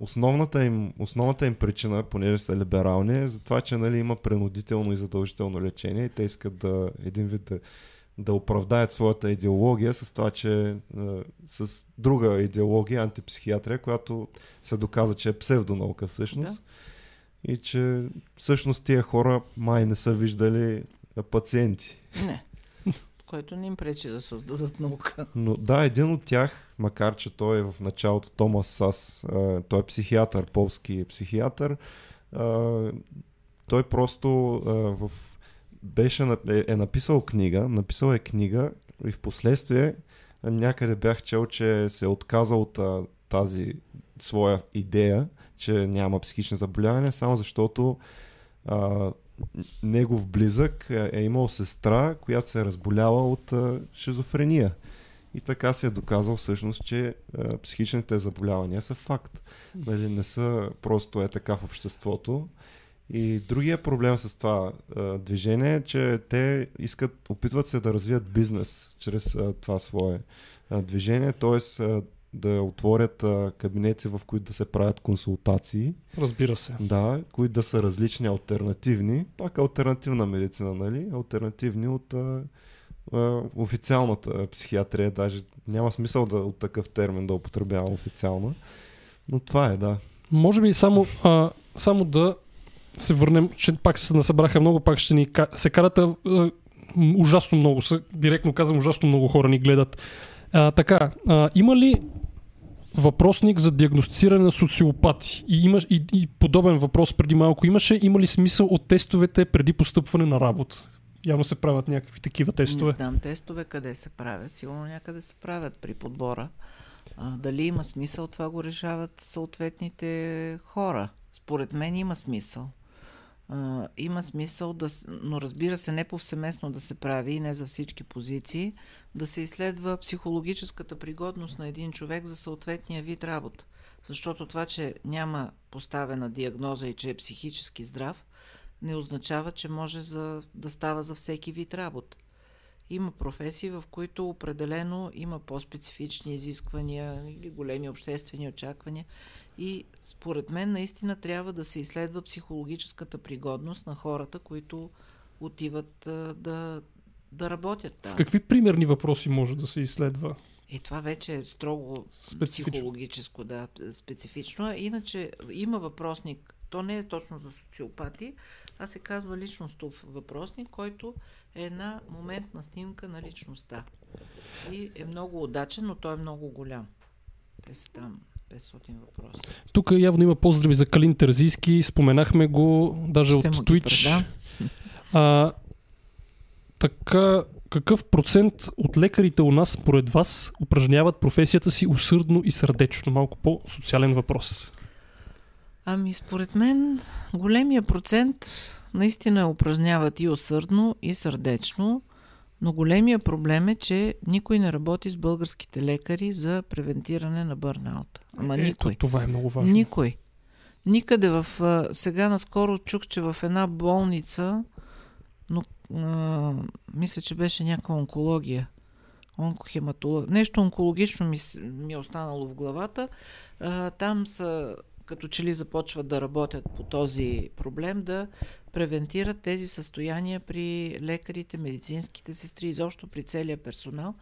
основната им причина, понеже са либерални, е за това, че нали, има принудително и задължително лечение и те искат да един вид да оправдаят своята идеология с това, че с друга идеология, антипсихиатрия, която се доказа, че е псевдонаука всъщност. Да. И че всъщност тия хора май не са виждали пациенти. Не. Което не им пречи да създадат наука. Но да, един от тях, макар че той е в началото, Томас Сас, той е психиатър, полски психиатър, той просто беше написал книга, И в последствие някъде бях чел, че се е отказал от тази своя идея, че няма психични заболявания, само защото негов близък е имал сестра, която се е разболяла от шизофрения. И така се е доказал всъщност, че психичните заболявания са факт. Нали, не са просто е така в обществото. И другия проблем с това движение е, че те искат, опитват се да развият бизнес чрез това свое движение, т.е. да отворят кабинети, в които да се правят консултации. Разбира се. Да, които да са различни, алтернативни. Пак алтернативна медицина, нали? Алтернативни от официалната психиатрия. Даже няма смисъл да от такъв термин да употребявам официална. Но това е, да. Може би само да се върнем, че пак се насъбраха много, пак ще ни се карат ужасно много. Директно казвам, ужасно много хора ни гледат. Има ли въпросник за диагностициране на социопати? И подобен въпрос преди малко имаше. Има ли смисъл от тестовете преди постъпване на работа? Явно се правят някакви такива тестове. Не знам тестове къде се правят. Сигурно някъде се правят при подбора. Дали има смисъл, това го решават съответните хора. Според мен има смисъл. Има смисъл, но разбира се, не повсеместно да се прави и не за всички позиции, да се изследва психологическата пригодност на един човек за съответния вид работа. Защото това, че няма поставена диагноза и че е психически здрав, не означава, че може да става за всеки вид работа. Има професии, в които определено има по-специфични изисквания или големи обществени очаквания. И според мен наистина трябва да се изследва психологическата пригодност на хората, които отиват да работят там. С какви примерни въпроси може да се изследва? Това вече е строго психологическо, да, специфично. Иначе има въпросник, то не е точно за социопати, а се казва личностов въпросник, който е една моментна снимка на личността. И е много удачен, но той е много голям. Те са там 500 въпроса. Тук явно има поздрави за Калин Терзийски. Споменахме го даже от Twitch. Така, какъв процент от лекарите у нас, според вас, упражняват професията си усърдно и сърдечно? Малко по-социален въпрос. Според мен, големия процент наистина упражняват и усърдно, и сърдечно, но големия проблем е, че никой не работи с българските лекари за превентиране на бърнаута. Никой. Това е много важно. Никой. Никъде сега наскоро чух, че в една болница, но мисля, че беше някаква онкология. Онкохематология. Нещо онкологично ми е останало в главата. Там са като че ли започват да работят по този проблем, да превентират тези състояния при лекарите, медицинските сестри, изобщо при целия персонал,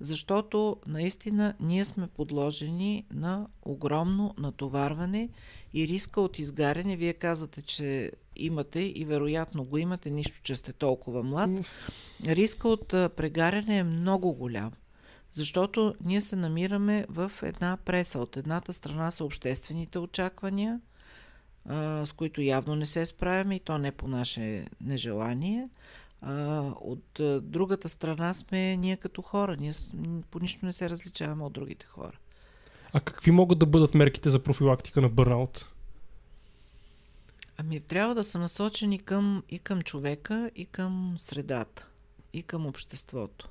защото наистина ние сме подложени на огромно натоварване и риска от изгаряне. Вие казвате, че имате и вероятно го имате, нищо, че сте толкова млад. Риска от прегаряне е много голям. Защото ние се намираме в една преса. От едната страна са обществените очаквания, с които явно не се справяме и то не по наше нежелание. От другата страна сме ние като хора. Ние по нищо не се различаваме от другите хора. А какви могат да бъдат мерките за профилактика на бърнаут? Трябва да са насочени и към човека, и към средата, и към обществото.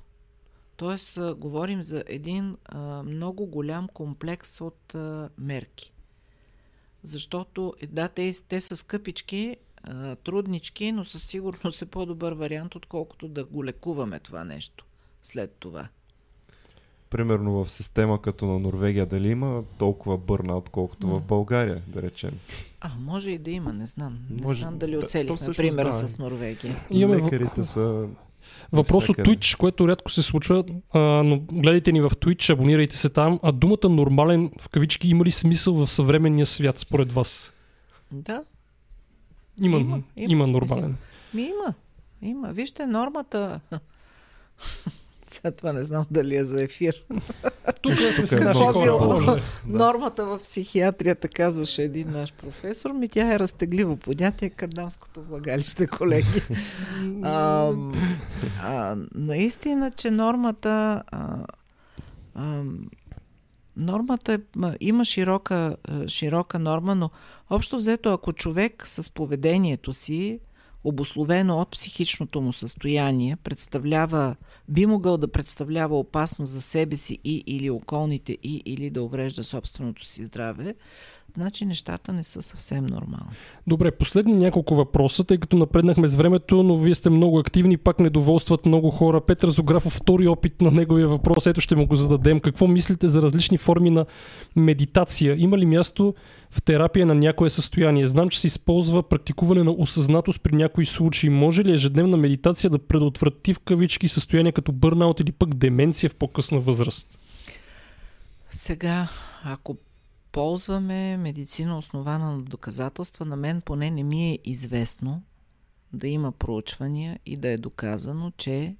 Тоест, говорим за един много голям комплекс от мерки. Защото, те са скъпички, труднички, но със сигурност е по-добър вариант, отколкото да го лекуваме това нещо след това. Примерно в система като на Норвегия, дали има толкова бърна, отколкото в България, да речем? Може и да има, не знам. Не знам дали оцелихме примера с Норвегия. Лекарите са... Въпрос от Twitch, което рядко се случва, но гледайте ни в Twitch, абонирайте се там. А думата нормален в кавички има ли смисъл в съвременния свят според вас? Да. Има нормален. Вижте, нормата Сега това не знам дали е за ефир. Тук сме се нахобила. Нормата в психиатрията, казваше един наш професор, ми тя е разтегливо понятие, кандамското влагалище, колеги. Наистина, че нормата... Нормата има широка норма, но общо взето, ако човек с поведението си, обусловено от психичното му състояние, би могъл да представлява опасност за себе си и или околните, и или да уврежда собственото си здраве, значи нещата не са съвсем нормални. Добре, последни няколко въпроса, тъй като напреднахме с времето, но вие сте много активни, пак недоволстват много хора. Петър Зографов, втори опит на неговия въпрос, ето ще му го зададем. Какво мислите за различни форми на медитация? Има ли място в терапия на някое състояние? Знам, че се използва практикуване на осъзнатост при някои случаи. Може ли ежедневна медитация да предотврати в кавички състояния като бърнаут или пък деменция в по-късна възраст? Сега, ако ползваме медицина основана на доказателства, на мен поне не ми е известно да има проучвания и да е доказано, че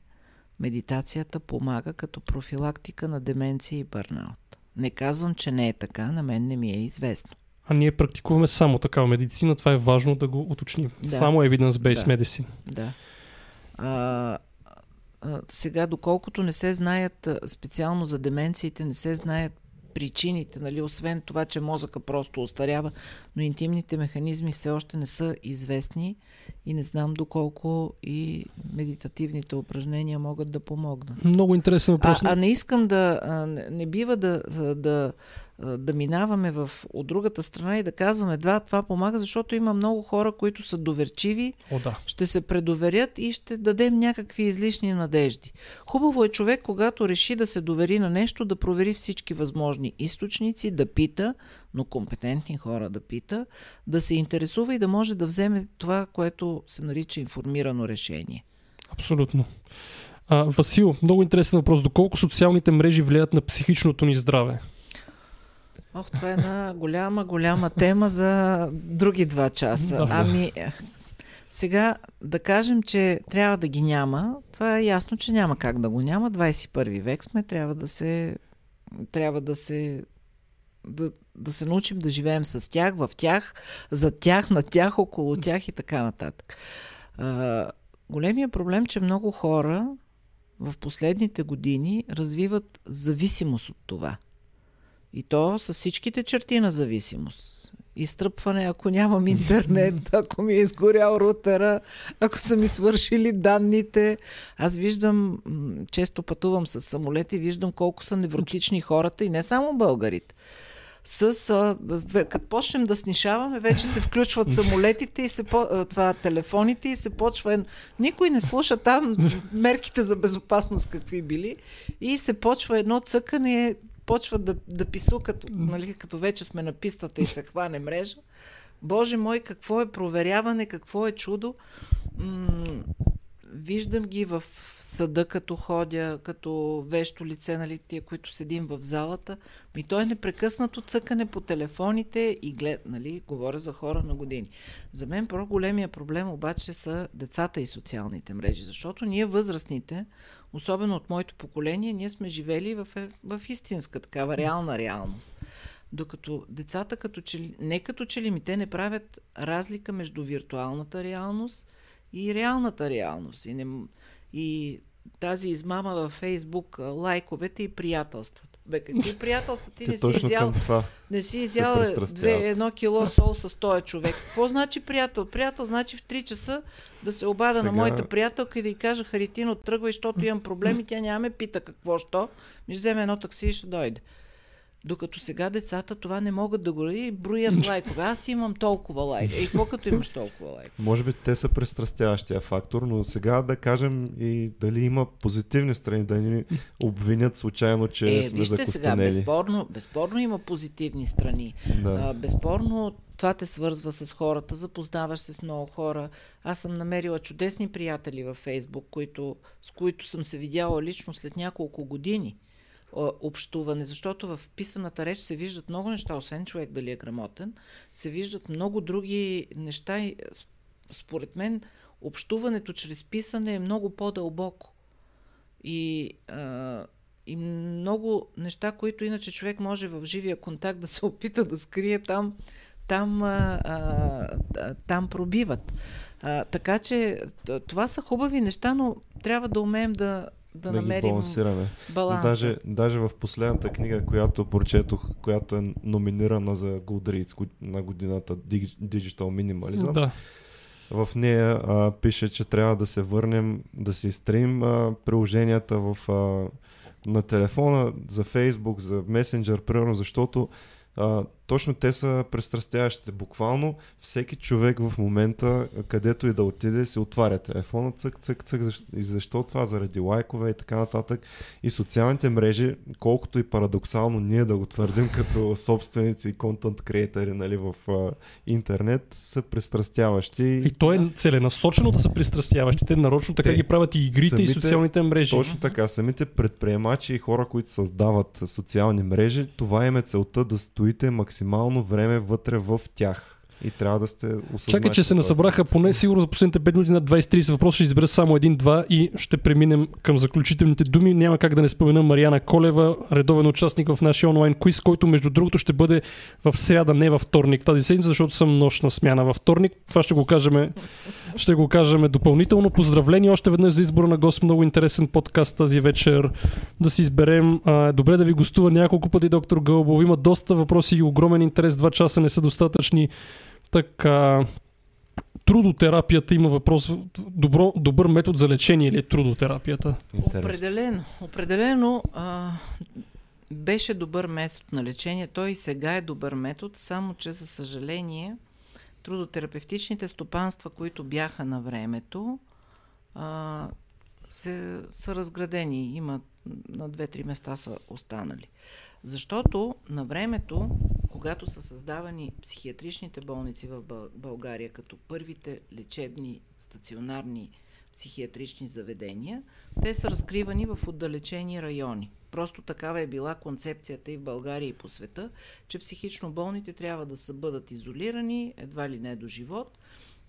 медитацията помага като профилактика на деменция и бърнаут. Не казвам, че не е така, на мен не ми е известно. А ние практикуваме само такава медицина, това е важно да го уточним. Да. Само evidence-based medicine. Да. Сега, доколкото не се знаят специално за деменциите, не се знаят причините, нали, освен това, че мозъка просто остарява, но интимните механизми все още не са известни и не знам доколко и медитативните упражнения могат да помогнат. Много интересен въпрос. Не искам да... Не бива да минаваме от другата страна и да казваме, да, това помага, защото има много хора, които са доверчиви, ще се предоверят и ще дадем някакви излишни надежди. Хубаво е човек, когато реши да се довери на нещо, да провери всички възможни източници, да пита, но компетентни хора да пита, да се интересува и да може да вземе това, което се нарича информирано решение. Абсолютно. Васил, много интересен въпрос. Доколко социалните мрежи влияят на психичното ни здраве? Това е една голяма тема за други 2 часа. Да. Сега да кажем, че трябва да ги няма. Това е ясно, че няма как да го няма. 21 век сме, трябва да се научим да живеем с тях, в тях, за тях, на тях, около тях и така нататък. Големият проблем, че много хора в последните години развиват зависимост от това. И то с всичките черти на зависимост. Изтръпване, ако нямам интернет, ако ми е изгорял рутера, ако са ми свършили данните. Аз виждам, често пътувам с самолет и виждам колко са невротични хората и не само българите. Като почнем да снишаваме, вече се включват самолетите и телефоните и се почва... Никой не слуша там мерките за безопасност какви били. И се почва едно цъкане... Почват да писукат, нали, като вече сме на пистата и се хване мрежа. Боже мой, какво е проверяване, какво е чудо. Виждам ги в съда, като ходя, като вещо лице, нали, тия, които седим в залата. То е непрекъснато цъкане по телефоните и нали, говоря за хора на години. За мен големия проблем обаче са децата и социалните мрежи, защото ние възрастните, особено от моето поколение, ние сме живели в истинска такава реална реалност. Докато децата като че ли ми те не правят разлика между виртуалната реалност и реалната реалност. И тази измама във Фейсбук, лайковете и приятелствата. Какви приятелства? Ти не си изял 1 кило сол с този човек. Какво значи приятел? Приятел значи в 3 часа да се обада на моята приятелка и да й кажа: Харитино, тръгвай, защото имам проблеми, тя няма ме пита какво. Ми вземе едно такси и ще дойде. Докато сега децата това не могат да го броят лайкове. Аз имам толкова лайка. И колкото имаш толкова лайка? Може би те са пристрастяващия фактор, но сега да кажем и дали има позитивни страни, да ни обвинят случайно, че сме закостенели. Вижте сега, безспорно има позитивни страни. Да. Безспорно това те свързва с хората, запознаваш се с много хора. Аз съм намерила чудесни приятели във Фейсбук, с които съм се видяла лично след няколко години общуване, защото в писаната реч се виждат много неща, освен човек дали е грамотен, се виждат много други неща и според мен общуването чрез писане е много по-дълбоко. И много неща, които иначе човек може в живия контакт да се опита да скрие, там пробиват. Така че това са хубави неща, но трябва да умеем да намерим балансираме. Баланса. Даже в последната книга, която прочетох, която е номинирана за Goodreads на годината, Digital Minimalism, да. В нея пише, че трябва да се върнем, да си изтрием приложенията на телефона, за Facebook, за Messenger, примерно, защото точно те са престрастяващите. Буквално всеки човек в момента, където и да отиде, се отваря телефона, цък, цък, цък. И защо това? Заради лайкове и така нататък. И социалните мрежи, колкото и парадоксално ние да го твърдим като собственици и контент креатори, нали, в интернет, са престрастяващи. И то е целенасочено да са престрастяващи. Те нарочно така ги правят и игрите, и социалните мрежи. Точно така. Самите предприемачи и хора, които създават социални мрежи, това им е целта, да стоите максимално време вътре в тях. И трябва да сте осъзнати. Чакай, че се насъбраха поне сигурно за последните 5 минути на 23 въпроса. Ще избера само 1-2 и ще преминем към заключителните думи. Няма как да не спомена Марияна Колева, редовен участник в нашия онлайн квиз, който между другото ще бъде в сряда, не във вторник тази седмица, защото съм нощна смяна във вторник. Това ще го кажем допълнително. Поздравление още веднъж за избора на гост. Много интересен подкаст тази вечер. Да си изберем. Добре да ви гостува няколко пъти доктор Гълъбов. Има доста въпроси и огромен интерес. 2 часа не са достатъчни. Така, трудотерапията има въпрос. Добър метод за лечение ли е трудотерапията? Определено беше добър метод на лечение. Той и сега е добър метод, само че за съжаление трудотерапевтичните стопанства, които бяха на времето, са разградени. Има на 2-3 места са останали. Защото на времето, когато са създавани психиатричните болници в България като първите лечебни стационарни психиатрични заведения, те са разкривани в отдалечени райони. Просто такава е била концепцията и в България, и по света, че психично болните трябва да бъдат изолирани, едва ли не до живот,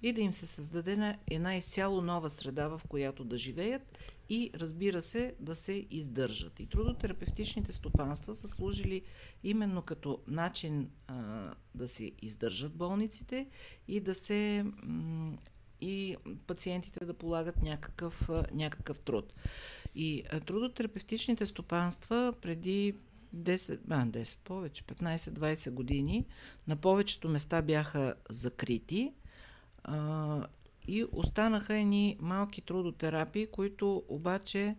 и да им се създаде една изцяло нова среда, в която да живеят и, разбира се, да се издържат. И трудотерапевтичните стопанства са служили именно като начин да се издържат болниците и да се и пациентите да полагат някакъв труд. И трудотерапевтичните стопанства преди 15-20 години на повечето места бяха закрити, и останаха едни малки трудотерапии, които обаче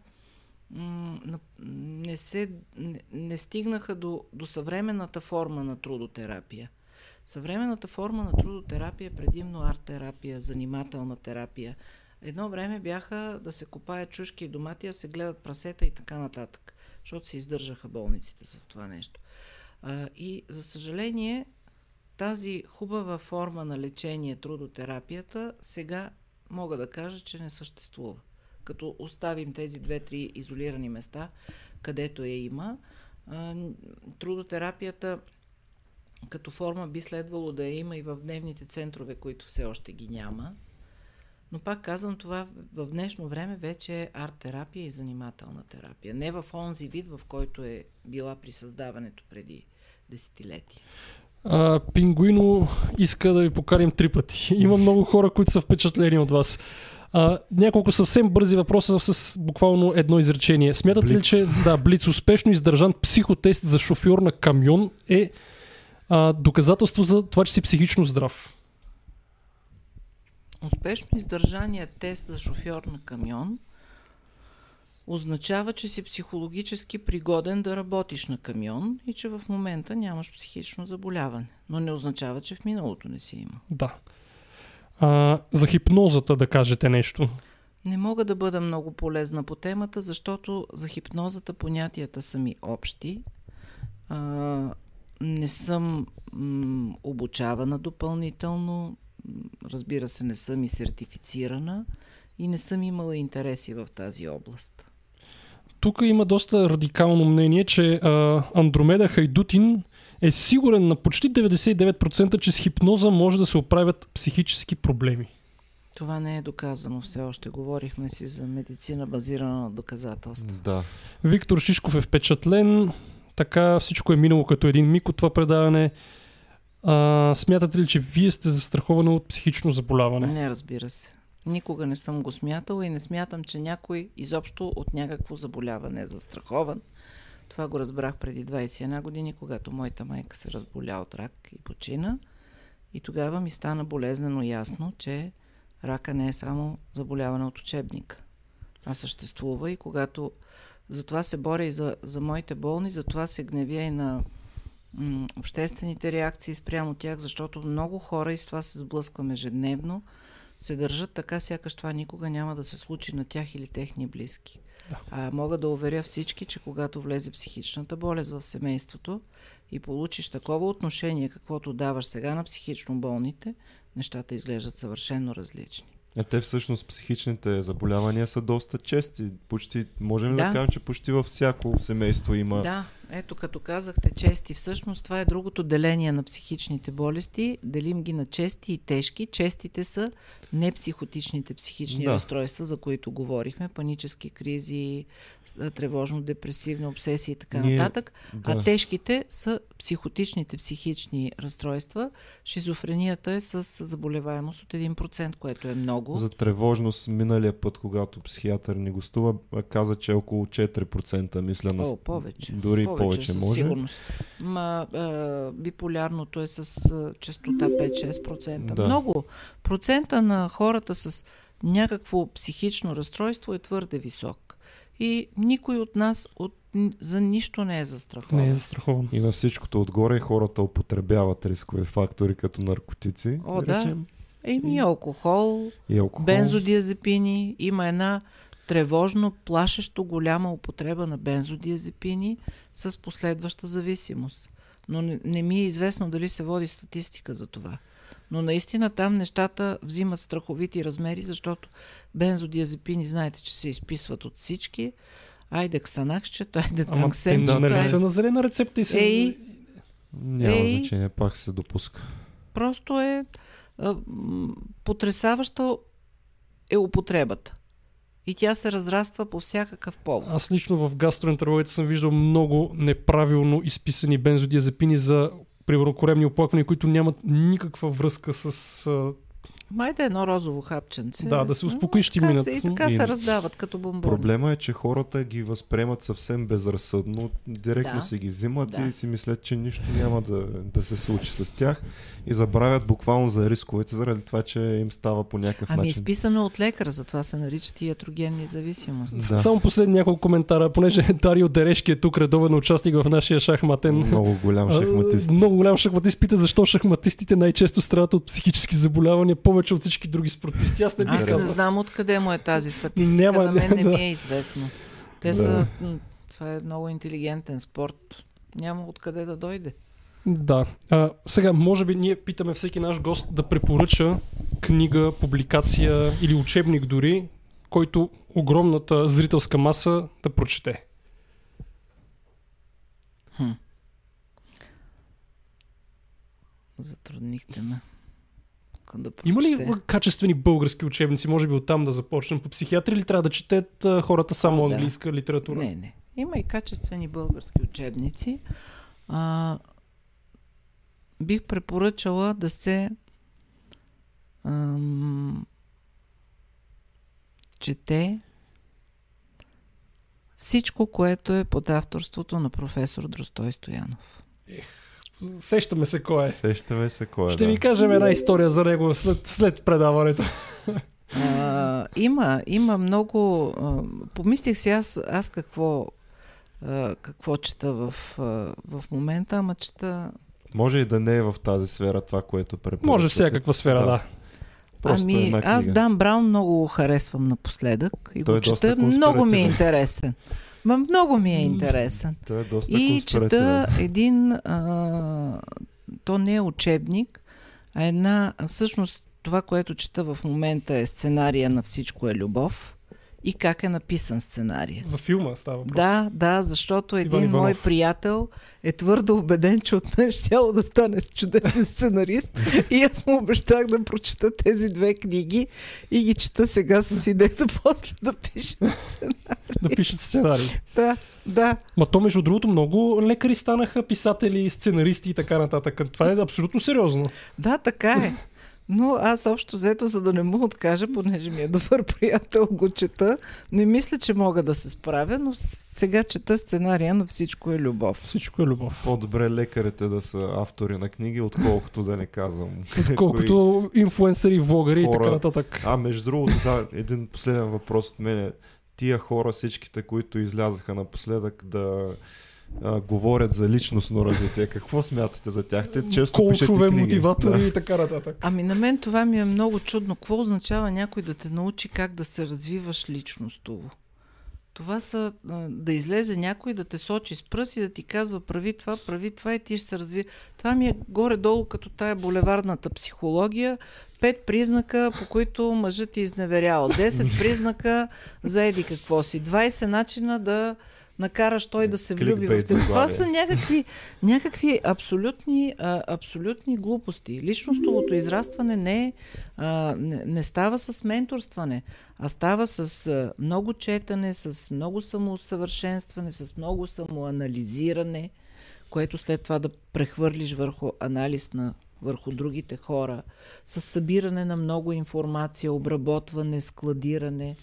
не стигнаха до съвременната форма на трудотерапия. Съвременната форма на трудотерапия е предимно арт-терапия, занимателна терапия. Едно време бяха да се копаят чушки и домати, да се гледат прасета и така нататък, защото се издържаха болниците с това нещо. И за съжаление, тази хубава форма на лечение, трудотерапията, сега мога да кажа, че не съществува. Като оставим тези 2-3 изолирани места, където има, трудотерапията като форма би следвало да има и в дневните центрове, които все още ги няма. Но пак казвам, това в днешно време вече е арт-терапия и занимателна терапия. Не в онзи вид, в който е била при създаването преди десетилетия. Пингуино иска да ви поканим 3 пъти. Има много хора, които са впечатлени от вас. Няколко съвсем бързи въпроса с буквално едно изречение. Смятате ли, че Блиц успешно издържан психотест за шофьор на камион е доказателство за това, че си психично здрав? Успешно издържаният тест за шофьор на камион означава, че си психологически пригоден да работиш на камион и че в момента нямаш психично заболяване. Но не означава, че в миналото не си имал. Да. За хипнозата да кажете нещо. Не мога да бъда много полезна по темата, защото за хипнозата понятията са ми общи. Не съм обучавана допълнително. Разбира се, не съм и сертифицирана. И не съм имала интереси в тази област. Тук има доста радикално мнение, че Андромеда Хайдутин е сигурен на почти 99%, че с хипноза може да се оправят психически проблеми. Това не е доказано все още. Говорихме си за медицина базирана на доказателства. Да. Виктор Шишков е впечатлен. Така всичко е минало като един миг от това предаване. Смятате ли, че вие сте застраховани от психично заболяване? Не, разбира се. Никога не съм го смятала и не смятам, че някой изобщо от някакво заболяване е застрахован. Това го разбрах преди 21 години, когато моята майка се разболя от рак и почина. И тогава ми стана болезнено ясно, че рака не е само заболяване от учебника, а съществува и когато... Затова се боря и за моите болни, затова се гневя и на обществените реакции спрямо тях, защото много хора, и с това се сблъскваме ежедневно, се държат така, сякаш това никога няма да се случи на тях или техни близки. Да. Мога да уверя всички, че когато влезе психичната болест в семейството и получиш такова отношение, каквото даваш сега на психично болните, нещата изглеждат съвършено различни. Те всъщност психичните заболявания са доста чести. Почти, можем да кажем, че почти във всяко семейство има... Да, ето като казахте чести. Всъщност това е другото деление на психичните болести. Делим ги на чести и тежки. Честите са непсихотичните психични разстройства, за които говорихме. Панически кризи, тревожно-депресивни обсесии и така нататък. А тежките са психотичните психични разстройства. Шизофренията е с заболеваемост от 1%, което е много. За тревожност миналия път, когато психиатър ни гостува, каза, че около 4%, мисля, на повече. Дори повече може. Сигурност. Биполярното е с честота 5-6%. Да. Много. Процента на хората с някакво психично разстройство е твърде висок. И никой от нас за нищо не е застрахован. Не е застрахован. И на всичкото отгоре хората употребяват рискови фактори, като наркотици. Да речем. И алкохол, бензодиазепини. Има една тревожно, плашещо голяма употреба на бензодиазепини с последваща зависимост. Но не ми е известно дали се води статистика за това. Но наистина там нещата взимат страховити размери, защото бензодиазепини, знаете, че се изписват от всички. Айде ксанакчето, айде транксенчето. Ама нали са на зелена рецепта и се... Няма значение, пак се допуска. Просто е... потресаваща е употребата. И тя се разраства по всякакъв повод. Аз лично в гастроентерологията съм виждал много неправилно изписани бензодиазепини за коремни оплаквания, които нямат никаква връзка с... Майде едно розово хапченце. Да, да се успокоиш, ще минат. И така се раздават като бомбони. Проблема е, че хората ги възприемат съвсем безразсъдно. Директно си ги взимат и си мислят, че нищо няма да се случи с тях. И забравят буквално за рисковете, заради това, че им става по някакъв начин. Изписано от лекар, затова се наричат и ятрогенни зависимости. Да. Само последни няколко коментара, понеже Дарио Дерешки е тук редовен участник в нашия шахматен. Много голям шахматист. Много голям шахматист. Пита защо шахматистите най-често страдат от психически заболявания, повече от всички други спортисти. Аз не знам откъде му е тази статистика. На мен не ми е известно. Това е много интелигентен спорт. Няма откъде да дойде. Да. Сега, може би ние питаме всеки наш гост да препоръча книга, публикация или учебник дори, който огромната зрителска маса да прочете. Затруднихте ме. Да има ли качествени български учебници? Може би оттам да започнем. По психиатри ли трябва да четат хората само английска литература? Не. Има и качествени български учебници. Бих препоръчала да се чете всичко, което е под авторството на професор Дроздьо Стоянов. Сещаме се кой е. Ще ви кажем една история за него след предаването. Има много... Помислих си аз какво чета в момента, ама чета... Може и да не е в тази сфера това, което препоръчвате. Може всякаква сфера, да. Аз Дан Браун много го харесвам напоследък и той го чета. Много ми е интересен. Много ми е интересен. Той е доста и чета един... то не е учебник, а всъщност това, което чета в момента е сценария на Всичко е любов. и как е написан сценария. За филма става въпрос. Да, да, защото един мой приятел е твърдо убеден, че от мен ще да стане чудесен сценарист и аз му обещах да прочета тези две книги и ги чета сега с идеята после да пишем сценарий. Да пишат сценарий. Да, да. Ма то между другото много лекари станаха писатели, сценаристи и така нататък. Това е абсолютно сериозно. Да, така е. Но аз общо взето, за да не му откажа, понеже ми е добър приятел, го чета. Не мисля, че мога да се справя, но сега чета сценария на Всичко е любов. Всичко е любов. По-добре лекарите да са автори на книги, отколкото да не казвам. Отколкото инфлуенсъри, влогъри и така нататък. А между другото, да, един последен въпрос от мен е. Тия хора, всичките, които излязаха напоследък да... говорят за личностно развитие. Какво смятате за тях? Те често коучове, мотиватори и така нататък. Ами на мен това ми е много чудно. Какво означава някой да те научи как да се развиваш личностово? Това са да излезе някой да те сочи с пръст и да ти казва прави това и ти ще се развие. Това ми е горе-долу като тая булеварната психология. 5 признака, по които мъжът ти изневерял. 10 признака за еди какво си. 20 начина да накараш той да се влюби в теб. Това са някакви абсолютни глупости. Личностовото израстване не става с менторстване, а става с много четене, с много самоусъвършенстване, с много самоанализиране, което след това да прехвърлиш върху анализ върху другите хора, с събиране на много информация, обработване, складиране.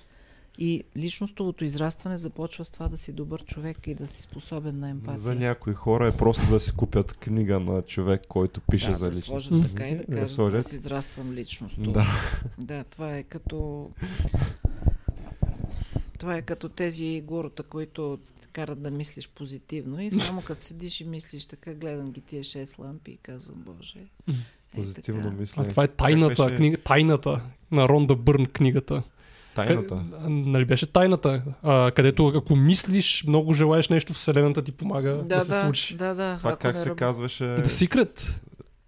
И личностовото израстване започва с това да си добър човек и да си способен на емпатия. За някои хора е просто да си купят книга на човек, който пише за личност. Да, сложат така и да кажат, аз израствам личността. Да, това е като... Това е като тези гурута, които карат да мислиш позитивно и само като седиш и мислиш така, гледам ги тия 6 лампи и казвам, Боже... Позитивно мисля. А това е тайната на Ронда Бърн книгата. Тайната. Нали беше тайната, където ако мислиш, много желаеш нещо, Вселената ти помага да се случи. Да. Това как се казваше... The Secret.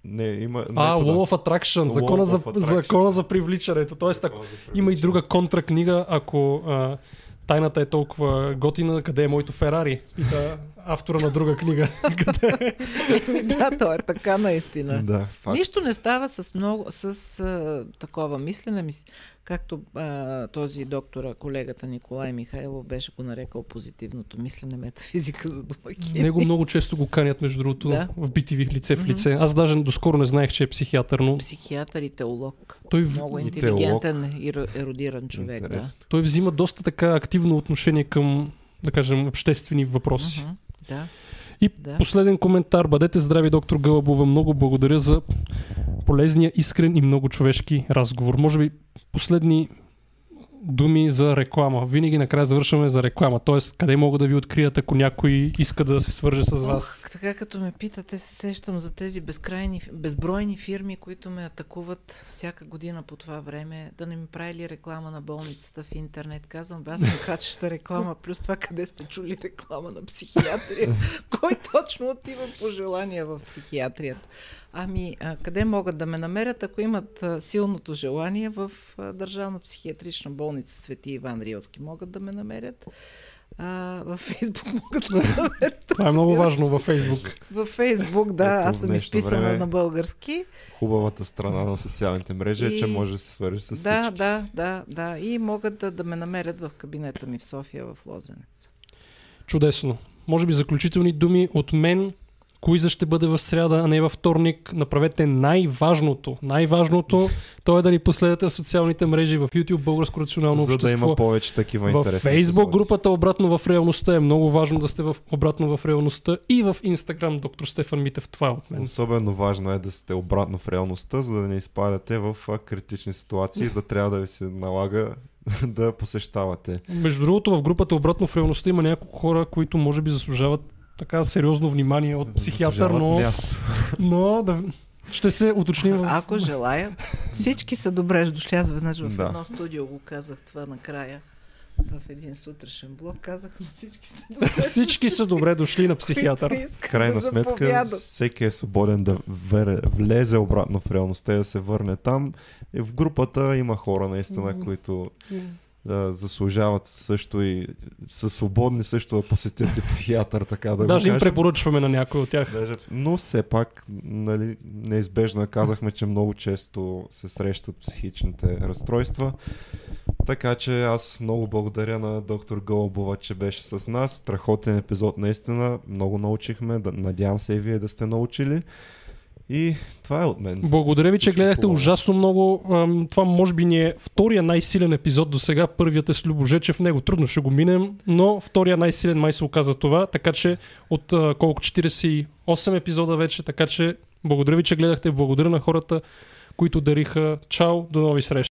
Не, има... Law of Attraction. Закона за привличането. Тоест, има и друга контракнига, ако тайната е толкова готина, къде е моето Ферари? Пита автора на друга книга. Да, то е така наистина. Да, нищо не става с много такова мислене, както този доктора, колегата Николай Михайлов беше го нарекал позитивното мислене, метафизика за домакини. Него много често го канят, между другото, в BTV, лице в лице. Аз даже доскоро не знаех, че е психиатър, но... Психиатър и теолог. Той много интелигентен и ерудиран човек. Да. Той взима доста така активно отношение към, да кажем, обществени въпроси. Да. И последен коментар. Бъдете здрави, доктор Гълъбова. Много благодаря за полезния, искрен и много човешки разговор. Може би последни думи за реклама. Винаги накрая завършваме за реклама. Тоест, къде мога да ви открият, ако някой иска да се свърже с вас? Така като ме питате, се сещам за тези безбройни фирми, които ме атакуват всяка година по това време. Да не ми правили реклама на болницата в интернет. Казвам, бе, аз съм крачеща реклама. Плюс това, къде сте чули реклама на психиатрия? Кой точно отива по желание в психиатрията? Ами, къде могат да ме намерят, ако имат силното желание? В Държавна психиатрична болница Свети Иван Рилски могат да ме намерят. Във Фейсбук могат да ме намерят. Това е много важно във Фейсбук. Във Фейсбук, да. Ето, аз съм изписана на български. Хубавата страна на социалните мрежи е, че може да се свържи с всички. Да. И могат да ме намерят в кабинета ми в София, в Лозенец. Чудесно. Може би заключителни думи от мен. Куиза ще бъде в сряда, а не във вторник. Направете най-важното. Най-важното, то е да ни последвате в социалните мрежи, в YouTube, Българско Рационално Общество. За да има повече такива интересни. В Facebook групата Обратно в Реалността е много важно да сте в Обратно в Реалността и в Instagram доктор Стефан Митев. Това е от мен. Особено важно е да сте обратно в реалността, за да не изпадате в критични ситуации, да трябва да ви се налага да посещавате. Между другото, в групата Обратно в Реалността има няколко хора, които може би заслужават така сериозно внимание от психиатър, но да ще се уточним. Ако желая, всички са добре дошли. Аз веднъж в едно студио го казах това накрая. В един сутрешен блок казах, но всички са добре дошли. Всички са добре дошли на психиатър. Крайна сметка, всеки е свободен да влезе обратно в реалността и да се върне там. В групата има хора наистина, които... заслужават също и са свободни също да посетят и психиатър, така да го кажем. Даже им препоръчваме на някой от тях. Даже, но все пак, нали, неизбежно казахме, че много често се срещат психичните разстройства. Така че аз много благодаря на доктор Гълъбова, че беше с нас. Страхотен епизод, наистина. Много научихме. Надявам се и вие да сте научили. И това е от мен. Благодаря ви, че гледахте ужасно много. Това може би ни е втория най-силен епизод до сега. Първият е с Любожечев. Него трудно ще го минем, но втория най-силен май се оказа това. Така че от колко 48 епизода вече. Така че благодаря ви, че гледахте. Благодаря на хората, които дариха. Чао, до нови срещи.